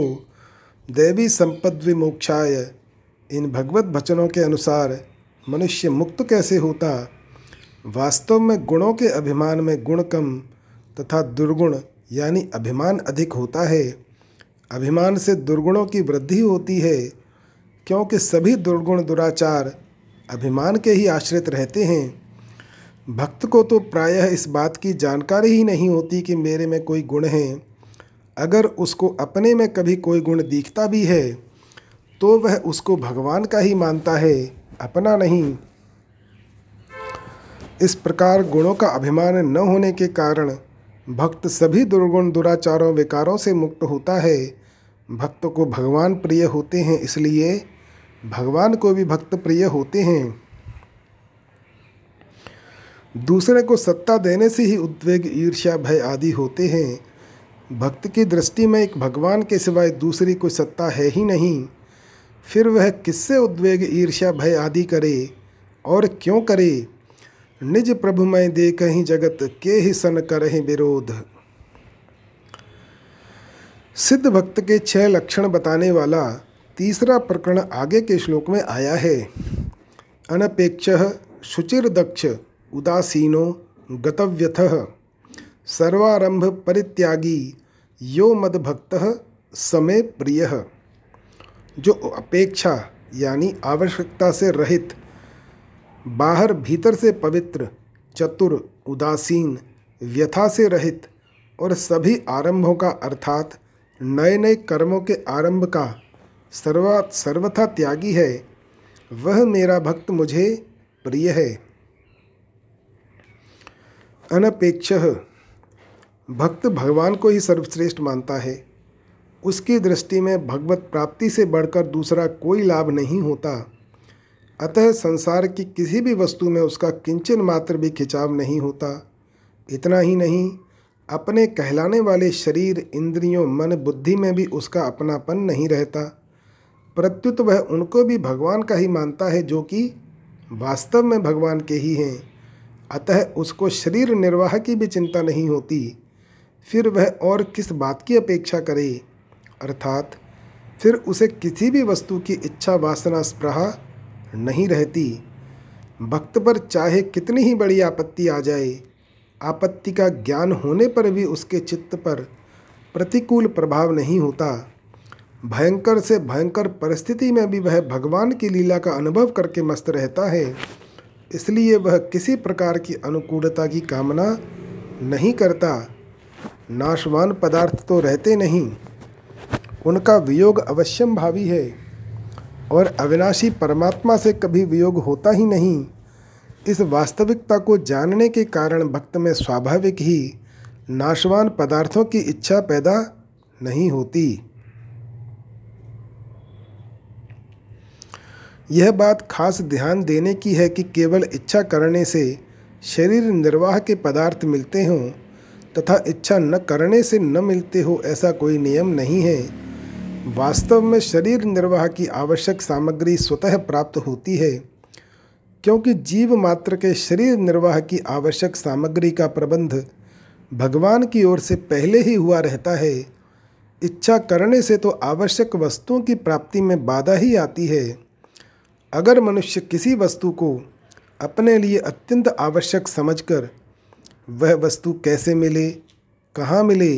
दैवी संपद विमोक्षाय इन भगवत वचनों के अनुसार मनुष्य मुक्त कैसे होता। वास्तव में गुणों के अभिमान में गुण कम तथा दुर्गुण यानी अभिमान अधिक होता है। अभिमान से दुर्गुणों की वृद्धि होती है, क्योंकि सभी दुर्गुण दुराचार अभिमान के ही आश्रित रहते हैं। भक्त को तो प्रायः इस बात की जानकारी ही नहीं होती कि मेरे में कोई गुण है। अगर उसको अपने में कभी कोई गुण दिखता भी है तो वह उसको भगवान का ही मानता है, अपना नहीं। इस प्रकार गुणों का अभिमान न होने के कारण भक्त सभी दुर्गुण दुराचारों विकारों से मुक्त होता है। भक्त को भगवान प्रिय होते हैं, इसलिए भगवान को भी भक्त प्रिय होते हैं। दूसरे को सत्ता देने से ही उद्वेग, ईर्ष्या, भय आदि होते हैं। भक्त की दृष्टि में एक भगवान के सिवाय दूसरी कोई सत्ता है ही नहीं, फिर वह किससे उद्वेग, ईर्ष्या, भय आदि करे और क्यों करे। निज प्रभु मैं दे कहीं जगत के ही सन करहीं विरोध। सिद्ध भक्त के छह लक्षण बताने वाला तीसरा प्रकरण आगे के श्लोक में आया है। अनपेक्षः शुचिर दक्ष उदासीनो गतव्यथः सर्वारंभ परित्यागी यो मदभक्तः समय प्रियः। जो अपेक्षा यानी आवश्यकता से रहित, बाहर भीतर से पवित्र, चतुर, उदासीन, व्यथा से रहित और सभी आरंभों का अर्थात नए नए कर्मों के आरंभ का सर्वा सर्वथा त्यागी है, वह मेरा भक्त मुझे प्रिय है। अनपेक्षः भक्त भगवान को ही सर्वश्रेष्ठ मानता है। उसकी दृष्टि में भगवत प्राप्ति से बढ़कर दूसरा कोई लाभ नहीं होता। अतः संसार की किसी भी वस्तु में उसका किंचन मात्र भी खिंचाव नहीं होता। इतना ही नहीं, अपने कहलाने वाले शरीर, इंद्रियों, मन, बुद्धि में भी उसका अपनापन नहीं रहता। प्रत्युत वह उनको भी भगवान का ही मानता है, जो कि वास्तव में भगवान के ही हैं। अतः उसको शरीर निर्वाह की भी चिंता नहीं होती, फिर वह और किस बात की अपेक्षा करे। अर्थात फिर उसे किसी भी वस्तु की इच्छा, वासना, स्पृहा नहीं रहती। भक्त पर चाहे कितनी ही बड़ी आपत्ति आ जाए, आपत्ति का ज्ञान होने पर भी उसके चित्त पर प्रतिकूल प्रभाव नहीं होता। भयंकर से भयंकर परिस्थिति में भी वह भगवान की लीला का अनुभव करके मस्त रहता है, इसलिए वह किसी प्रकार की अनुकूलता की कामना नहीं करता। नाशवान पदार्थ तो रहते नहीं, उनका वियोग अवश्यंभावी है और अविनाशी परमात्मा से कभी वियोग होता ही नहीं। इस वास्तविकता को जानने के कारण भक्त में स्वाभाविक ही नाशवान पदार्थों की इच्छा पैदा नहीं होती। यह बात खास ध्यान देने की है कि केवल इच्छा करने से शरीर निर्वाह के पदार्थ मिलते हों तथा इच्छा न करने से न मिलते हो, ऐसा कोई नियम नहीं है। वास्तव में शरीर निर्वाह की आवश्यक सामग्री स्वतः प्राप्त होती है, क्योंकि जीव मात्र के शरीर निर्वाह की आवश्यक सामग्री का प्रबंध भगवान की ओर से पहले ही हुआ रहता है। इच्छा करने से तो आवश्यक वस्तुओं की प्राप्ति में बाधा ही आती है। अगर मनुष्य किसी वस्तु को अपने लिए अत्यंत आवश्यक समझकर वह वस्तु कैसे मिले, कहाँ मिले,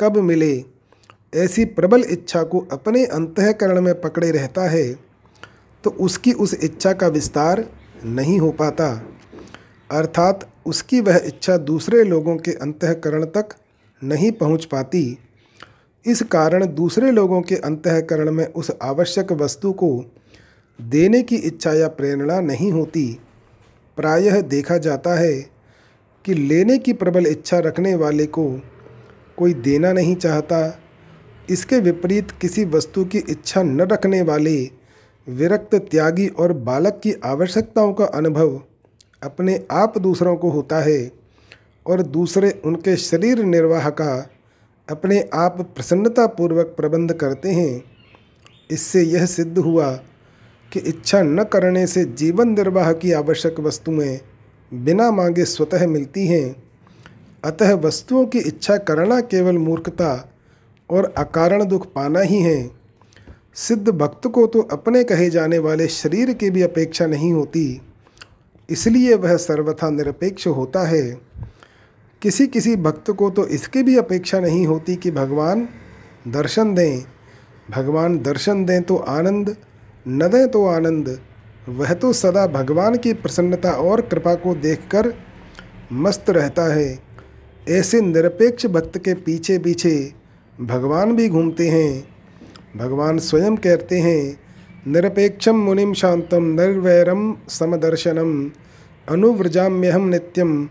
कब मिले, ऐसी प्रबल इच्छा को अपने अंतःकरण में पकड़े रहता है, तो उसकी उस इच्छा का विस्तार नहीं हो पाता। अर्थात उसकी वह इच्छा दूसरे लोगों के अंतःकरण तक नहीं पहुंच पाती। इस कारण दूसरे लोगों के अंतःकरण में उस आवश्यक वस्तु को देने की इच्छा या प्रेरणा नहीं होती। प्रायः देखा जाता है कि लेने की प्रबल इच्छा रखने वाले को कोई देना नहीं चाहता। इसके विपरीत किसी वस्तु की इच्छा न रखने वाले विरक्त, त्यागी और बालक की आवश्यकताओं का अनुभव अपने आप दूसरों को होता है और दूसरे उनके शरीर निर्वाह का अपने आप प्रसन्नतापूर्वक प्रबंध करते हैं। इससे यह सिद्ध हुआ कि इच्छा न करने से जीवन निर्वाह की आवश्यक वस्तुएं बिना मांगे स्वतः मिलती हैं। अतः वस्तुओं की इच्छा करना केवल मूर्खता और अकारण दुख पाना ही है। सिद्ध भक्त को तो अपने कहे जाने वाले शरीर की भी अपेक्षा नहीं होती, इसलिए वह सर्वथा निरपेक्ष होता है। किसी किसी भक्त को तो इसकी भी अपेक्षा नहीं होती कि भगवान दर्शन दें। भगवान दर्शन दें तो आनंद, न दें तो आनंद, वह तो सदा भगवान की प्रसन्नता और कृपा को देखकर मस्त रहता है। ऐसे निरपेक्ष भक्त के पीछे पीछे भगवान भी घूमते हैं। भगवान स्वयं कहते हैं, निरपेक्षम मुनिम शांतम निर्वैरम समदर्शनम अनुव्रजाम्यहम नित्यम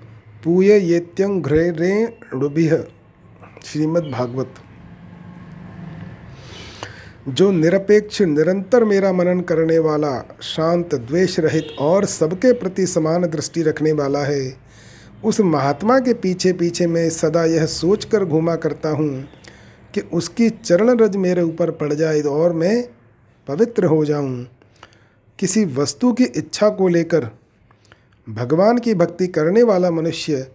पूय येत्यं घ्रेरे रुभिः। श्रीमद्भागवत। जो निरपेक्ष निरंतर मेरा मनन करने वाला, शांत, द्वेष रहित और सबके प्रति समान दृष्टि रखने वाला है, उस महात्मा के पीछे पीछे मैं सदा यह सोच कर घूमा करता हूँ कि उसकी चरण रज मेरे ऊपर पड़ जाए और मैं पवित्र हो जाऊं। किसी वस्तु की इच्छा को लेकर भगवान की भक्ति करने वाला मनुष्य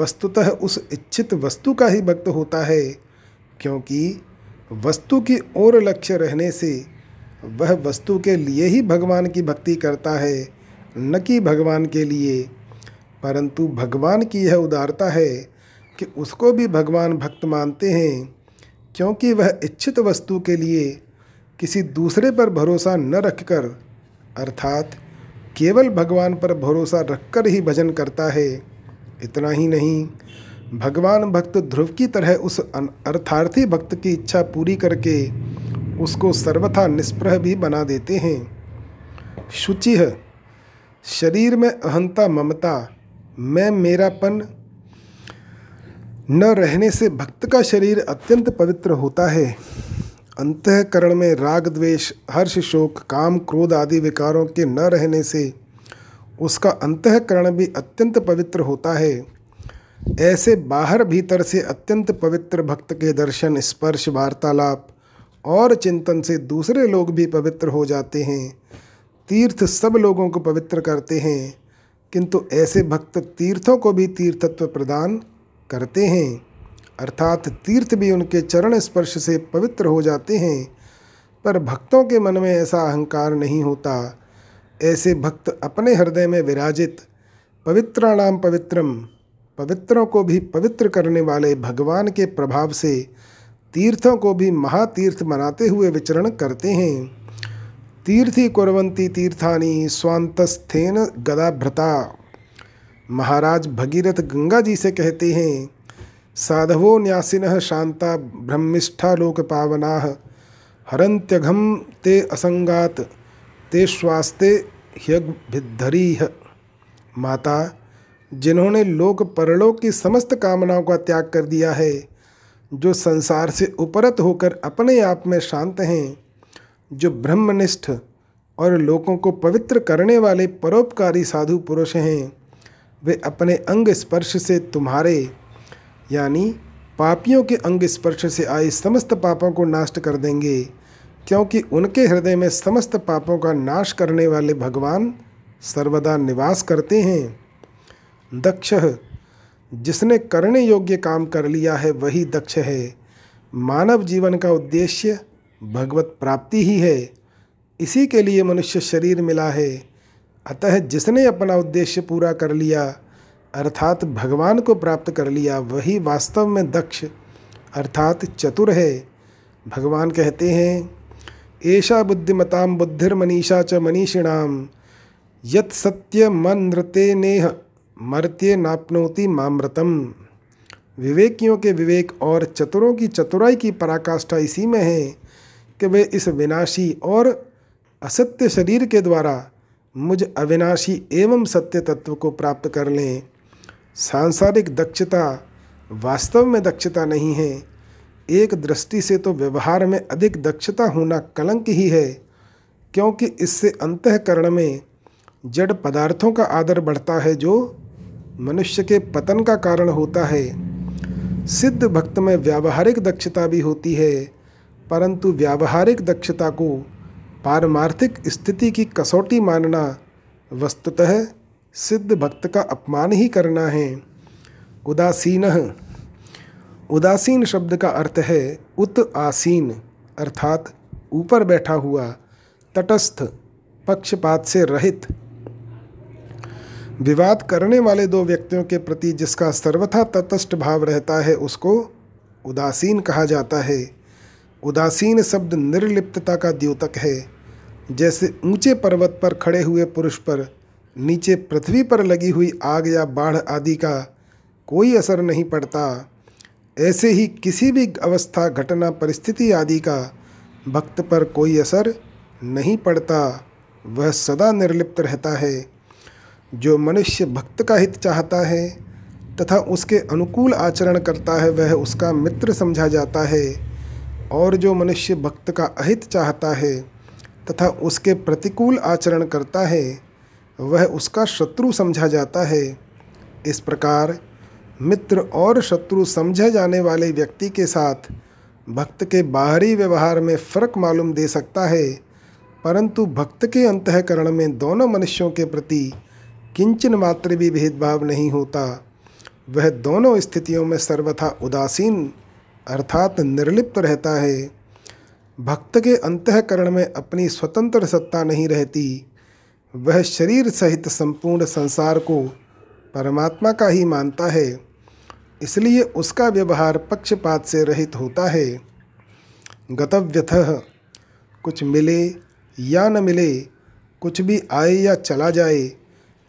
वस्तुतः उस इच्छित वस्तु का ही भक्त होता है, क्योंकि वस्तु की ओर लक्ष्य रहने से वह वस्तु के लिए ही भगवान की भक्ति करता है, न कि भगवान के लिए। परंतु भगवान की यह उदारता है कि उसको भी भगवान भक्त मानते हैं, क्योंकि वह इच्छित वस्तु के लिए किसी दूसरे पर भरोसा न रखकर, अर्थात केवल भगवान पर भरोसा रखकर ही भजन करता है। इतना ही नहीं, भगवान भक्त ध्रुव की तरह उस अर्थार्थी भक्त की इच्छा पूरी करके उसको सर्वथा निष्प्रह भी बना देते हैं। शुचिः। शरीर में अहंता, ममता, मैं, मेरापन न रहने से भक्त का शरीर अत्यंत पवित्र होता है। अंतःकरण में राग, द्वेष, हर्ष, शोक, काम, क्रोध आदि विकारों के न रहने से उसका अंतःकरण भी अत्यंत पवित्र होता है। ऐसे बाहर भीतर से अत्यंत पवित्र भक्त के दर्शन, स्पर्श, वार्तालाप और चिंतन से दूसरे लोग भी पवित्र हो जाते हैं। तीर्थ सब लोगों को पवित्र करते हैं, किंतु ऐसे भक्त तीर्थों को भी तीर्थत्व प्रदान करते हैं, अर्थात तीर्थ भी उनके चरण स्पर्श से पवित्र हो जाते हैं। पर भक्तों के मन में ऐसा अहंकार नहीं होता। ऐसे भक्त अपने हृदय में विराजित पवित्राणाम पवित्रम, पवित्रों को भी पवित्र करने वाले भगवान के प्रभाव से तीर्थों को भी महातीर्थ बनाते हुए विचरण करते हैं। तीर्थी कुर्वन्ति तीर्थानि स्वान्तस्थेन गदाभृता। महाराज भगीरथ गंगा जी से कहते हैं, साधवो न्यासिनः शांता ब्रह्मिष्ठा लोक पावनाः हरन्त्यघम ते असंगात ते श्वास्ते ह्यभिद्धरीह। माता, जिन्होंने लोक परलोक की समस्त कामनाओं का त्याग कर दिया है, जो संसार से उपरत होकर अपने आप में शांत हैं, जो ब्रह्मनिष्ठ और लोगों को पवित्र करने वाले परोपकारी साधु पुरुष हैं, वे अपने अंग स्पर्श से तुम्हारे यानी पापियों के अंग स्पर्श से आए समस्त पापों को नष्ट कर देंगे, क्योंकि उनके हृदय में समस्त पापों का नाश करने वाले भगवान सर्वदा निवास करते हैं। दक्षः। जिसने करने योग्य काम कर लिया है वही दक्ष है। मानव जीवन का उद्देश्य भगवत प्राप्ति ही है, इसी के लिए मनुष्य शरीर मिला है। अतः जिसने अपना उद्देश्य पूरा कर लिया, अर्थात भगवान को प्राप्त कर लिया, वही वास्तव में दक्ष अर्थात चतुर है। भगवान कहते हैं, एषा बुद्धिमतां बुद्धिर्मनीषा च मनीषिणां यत् सत्यमनृते नेह मर्त्ये नाप्नोति मामृतम। विवेकियों के विवेक और चतुरों की चतुराई की पराकाष्ठा इसी में है कि वे इस विनाशी और असत्य शरीर के द्वारा मुझ अविनाशी एवं सत्य तत्व को प्राप्त कर लें। सांसारिक दक्षता वास्तव में दक्षता नहीं है। एक दृष्टि से तो व्यवहार में अधिक दक्षता होना कलंक ही है, क्योंकि इससे अंतःकरण में जड़ पदार्थों का आदर बढ़ता है, जो मनुष्य के पतन का कारण होता है। सिद्ध भक्त में व्यावहारिक दक्षता भी होती है, परंतु व्यावहारिक दक्षता को पारमार्थिक स्थिति की कसौटी मानना वस्तुतः सिद्ध भक्त का अपमान ही करना है। उदासीनः। उदासीन शब्द का अर्थ है उत आसीन अर्थात ऊपर बैठा हुआ, तटस्थ, पक्षपात से रहित। विवाद करने वाले दो व्यक्तियों के प्रति जिसका सर्वथा तटस्थ भाव रहता है उसको उदासीन कहा जाता है। उदासीन शब्द निर्लिप्तता का द्योतक है। जैसे ऊंचे पर्वत पर खड़े हुए पुरुष पर नीचे पृथ्वी पर लगी हुई आग या बाढ़ आदि का कोई असर नहीं पड़ता, ऐसे ही किसी भी अवस्था, घटना, परिस्थिति आदि का भक्त पर कोई असर नहीं पड़ता। वह सदा निर्लिप्त रहता है। जो मनुष्य भक्त का हित चाहता है तथा उसके अनुकूल आचरण करता है वह उसका मित्र समझा जाता है, और जो मनुष्य भक्त का अहित चाहता है तथा उसके प्रतिकूल आचरण करता है वह उसका शत्रु समझा जाता है। इस प्रकार मित्र और शत्रु समझे जाने वाले व्यक्ति के साथ भक्त के बाहरी व्यवहार में फर्क मालूम दे सकता है, परंतु भक्त के अंतःकरण में दोनों मनुष्यों के प्रति किंचन मात्र भी भेदभाव नहीं होता। वह दोनों स्थितियों में सर्वथा उदासीन अर्थात निर्लिप्त रहता है। भक्त के अंतःकरण में अपनी स्वतंत्र सत्ता नहीं रहती। वह शरीर सहित संपूर्ण संसार को परमात्मा का ही मानता है, इसलिए उसका व्यवहार पक्षपात से रहित होता है। गतव्यथः कुछ मिले या न मिले, कुछ भी आए या चला जाए,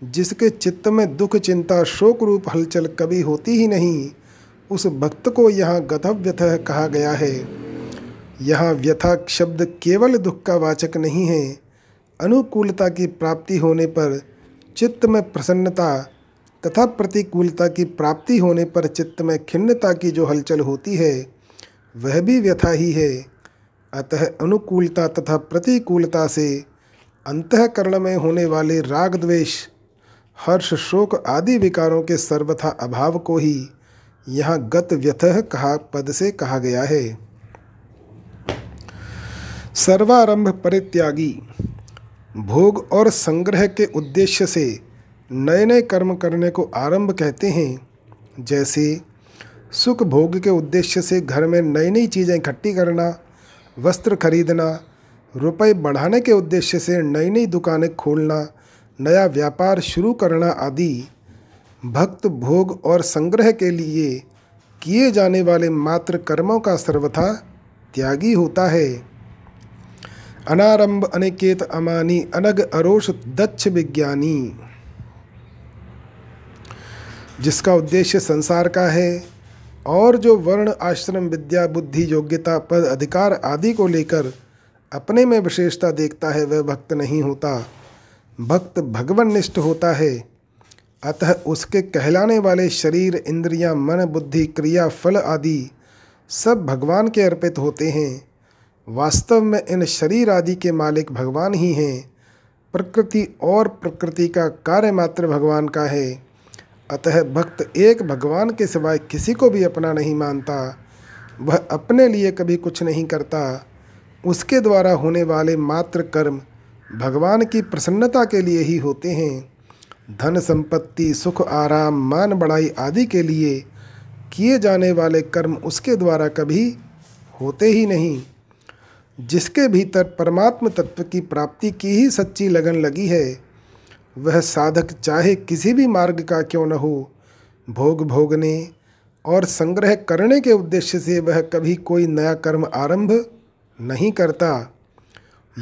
जिसके चित्त में दुख, चिंता, शोक रूप हलचल कभी होती ही नहीं, उस भक्त को यहाँ गतव्यथः कहा गया है। यहाँ व्यथा शब्द केवल दुख का वाचक नहीं है। अनुकूलता की प्राप्ति होने पर चित्त में प्रसन्नता तथा प्रतिकूलता की प्राप्ति होने पर चित्त में खिन्नता की जो हलचल होती है वह भी व्यथा ही है। अतः अनुकूलता तथा प्रतिकूलता से अंतःकरण में होने वाले राग, द्वेष, हर्ष, शोक आदि विकारों के सर्वथा अभाव को ही यहाँ गत व्यथः कहा पद से कहा गया है। सर्वारंभ परित्यागी भोग और संग्रह के उद्देश्य से नए नए कर्म करने को आरंभ कहते हैं। जैसे सुख भोग के उद्देश्य से घर में नई नई चीज़ें इकट्ठी करना, वस्त्र खरीदना, रुपए बढ़ाने के उद्देश्य से नई नई दुकानें खोलना, नया व्यापार शुरू करना आदि। भक्त भोग और संग्रह के लिए किए जाने वाले मात्र कर्मों का सर्वथा त्यागी होता है। अनारंभ अनिकेत अमानी अनग अरोष दक्ष विज्ञानी। जिसका उद्देश्य संसार का है और जो वर्ण, आश्रम, विद्या, बुद्धि, योग्यता, पद, अधिकार आदि को लेकर अपने में विशेषता देखता है वह भक्त नहीं होता। भक्त भगवान निष्ठ होता है। अतः उसके कहलाने वाले शरीर, इंद्रियां, मन, बुद्धि, क्रिया, फल आदि सब भगवान के अर्पित होते हैं। वास्तव में इन शरीर आदि के मालिक भगवान ही हैं। प्रकृति और प्रकृति का कार्य मात्र भगवान का है। अतः भक्त एक भगवान के सिवाय किसी को भी अपना नहीं मानता। वह अपने लिए कभी कुछ नहीं करता। उसके द्वारा होने वाले मात्र कर्म भगवान की प्रसन्नता के लिए ही होते हैं। धन, संपत्ति, सुख, आराम, मान, बढ़ाई आदि के लिए किए जाने वाले कर्म उसके द्वारा कभी होते ही नहीं। जिसके भीतर परमात्म तत्व की प्राप्ति की ही सच्ची लगन लगी है वह साधक चाहे किसी भी मार्ग का क्यों न हो, भोग भोगने और संग्रह करने के उद्देश्य से वह कभी कोई नया कर्म आरंभ नहीं करता।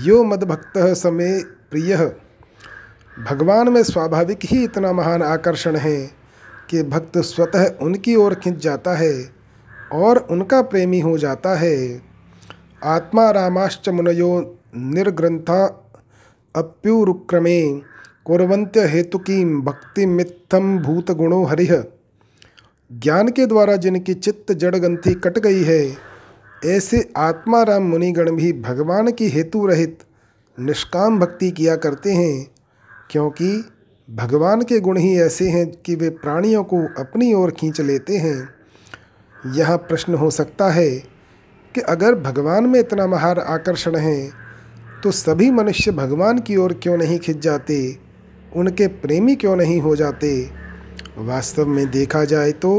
यो मद्भक्तः समे प्रियः। भगवान में स्वाभाविक ही इतना महान आकर्षण है कि भक्त स्वतः उनकी ओर खिंच जाता है और उनका प्रेमी हो जाता है। आत्मा रामाश्च मुनयो निर्ग्रंथा अप्युरुक्रमे कुर्वन्त्य हेतुकी भक्ति मित्थम भूत गुणो हरिह। ज्ञान के द्वारा जिनकी चित्त जड़ग्रंथि कट गई है ऐसे आत्मा राम मुनिगण भी भगवान की हेतु रहित निष्काम भक्ति किया करते हैं, क्योंकि भगवान के गुण ही ऐसे हैं कि वे प्राणियों को अपनी ओर खींच लेते हैं। यह प्रश्न हो सकता है कि अगर भगवान में इतना महान आकर्षण है तो सभी मनुष्य भगवान की ओर क्यों नहीं खिंच जाते, उनके प्रेमी क्यों नहीं हो जाते? वास्तव में देखा जाए तो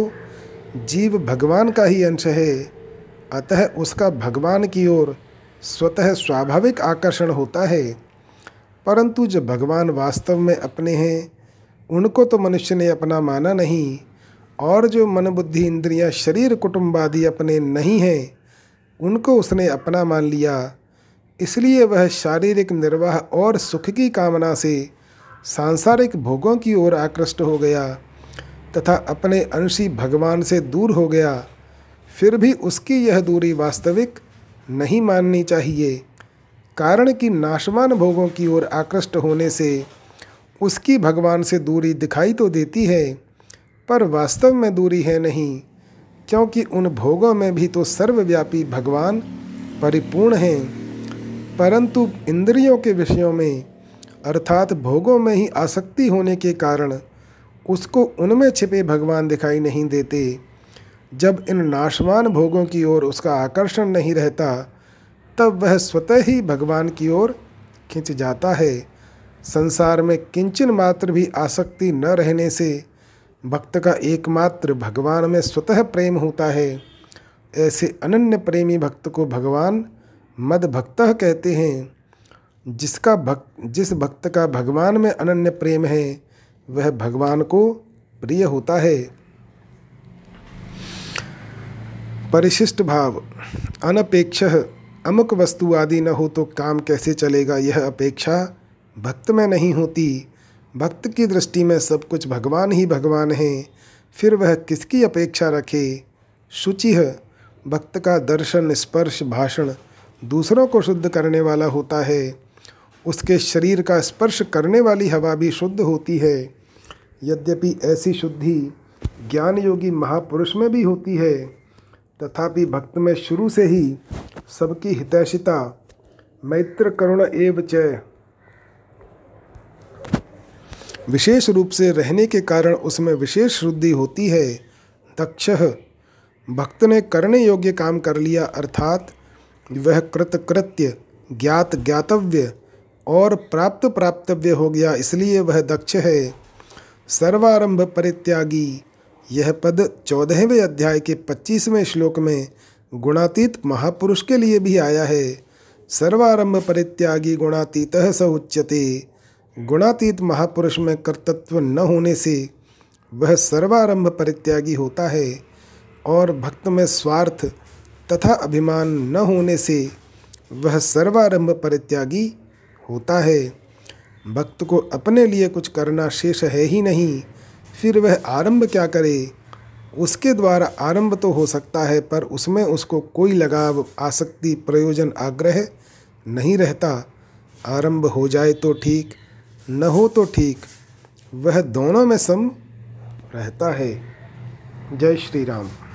जीव भगवान का ही अंश है, अतः उसका भगवान की ओर स्वतः स्वाभाविक आकर्षण होता है। परंतु जो भगवान वास्तव में अपने हैं उनको तो मनुष्य ने अपना माना नहीं, और जो मन बुद्धि इंद्रियां शरीर कुटुंब आदि अपने नहीं हैं उनको उसने अपना मान लिया। इसलिए वह शारीरिक निर्वाह और सुख की कामना से सांसारिक भोगों की ओर आकृष्ट हो गया तथा अपने अंशी भगवान से दूर हो गया। फिर भी उसकी यह दूरी वास्तविक नहीं माननी चाहिए, कारण कि नाशवान भोगों की ओर आकृष्ट होने से उसकी भगवान से दूरी दिखाई तो देती है पर वास्तव में दूरी है नहीं, क्योंकि उन भोगों में भी तो सर्वव्यापी भगवान परिपूर्ण हैं। परंतु इंद्रियों के विषयों में अर्थात भोगों में ही आसक्ति होने के कारण उसको उनमें छिपे भगवान दिखाई नहीं देते। जब इन नाशवान भोगों की ओर उसका आकर्षण नहीं रहता तब वह स्वतः ही भगवान की ओर खिंच जाता है। संसार में किंचन मात्र भी आसक्ति न रहने से भक्त का एकमात्र भगवान में स्वतः प्रेम होता है। ऐसे अनन्य प्रेमी भक्त को भगवान मद भक्तः कहते हैं। जिसका भक्त जिस भक्त का भगवान में अनन्य प्रेम है वह भगवान को प्रिय होता है। परिशिष्ट भाव अनपेक्ष अमुक वस्तु आदि न हो तो काम कैसे चलेगा, यह अपेक्षा भक्त में नहीं होती। भक्त की दृष्टि में सब कुछ भगवान ही भगवान है, फिर वह किसकी अपेक्षा रखे। शुचि भक्त का दर्शन स्पर्श भाषण दूसरों को शुद्ध करने वाला होता है। उसके शरीर का स्पर्श करने वाली हवा भी शुद्ध होती है। यद्यपि ऐसी शुद्धि ज्ञान योगी महापुरुष में भी होती है, तथापि भक्त में शुरू से ही सबकी हितैषिता मैत्र करुणा एवं चय विशेष रूप से रहने के कारण उसमें विशेष शुद्धि होती है। दक्ष भक्त ने करने योग्य काम कर लिया, अर्थात वह कृतकृत्य ज्ञात ज्ञातव्य और प्राप्त प्राप्तव्य हो गया, इसलिए वह दक्ष है। सर्वारंभ परित्यागी यह पद चौदहवें अध्याय के पच्चीसवें श्लोक में गुणातीत महापुरुष के लिए भी आया है। सर्वारंभ परित्यागी गुणातीतः स उच्यते। गुणातीत महापुरुष में कर्तृत्व न होने से वह सर्वारंभ परित्यागी होता है, और भक्त में स्वार्थ तथा अभिमान न होने से वह सर्वारंभ परित्यागी होता है। भक्त को अपने लिए कुछ करना शेष है ही नहीं, फिर वह आरंभ क्या करे। उसके द्वारा आरंभ तो हो सकता है पर उसमें उसको कोई लगाव आसक्ति प्रयोजन आग्रह नहीं रहता। आरंभ हो जाए तो ठीक, न हो तो ठीक, वह दोनों में सम रहता है। जय श्री राम।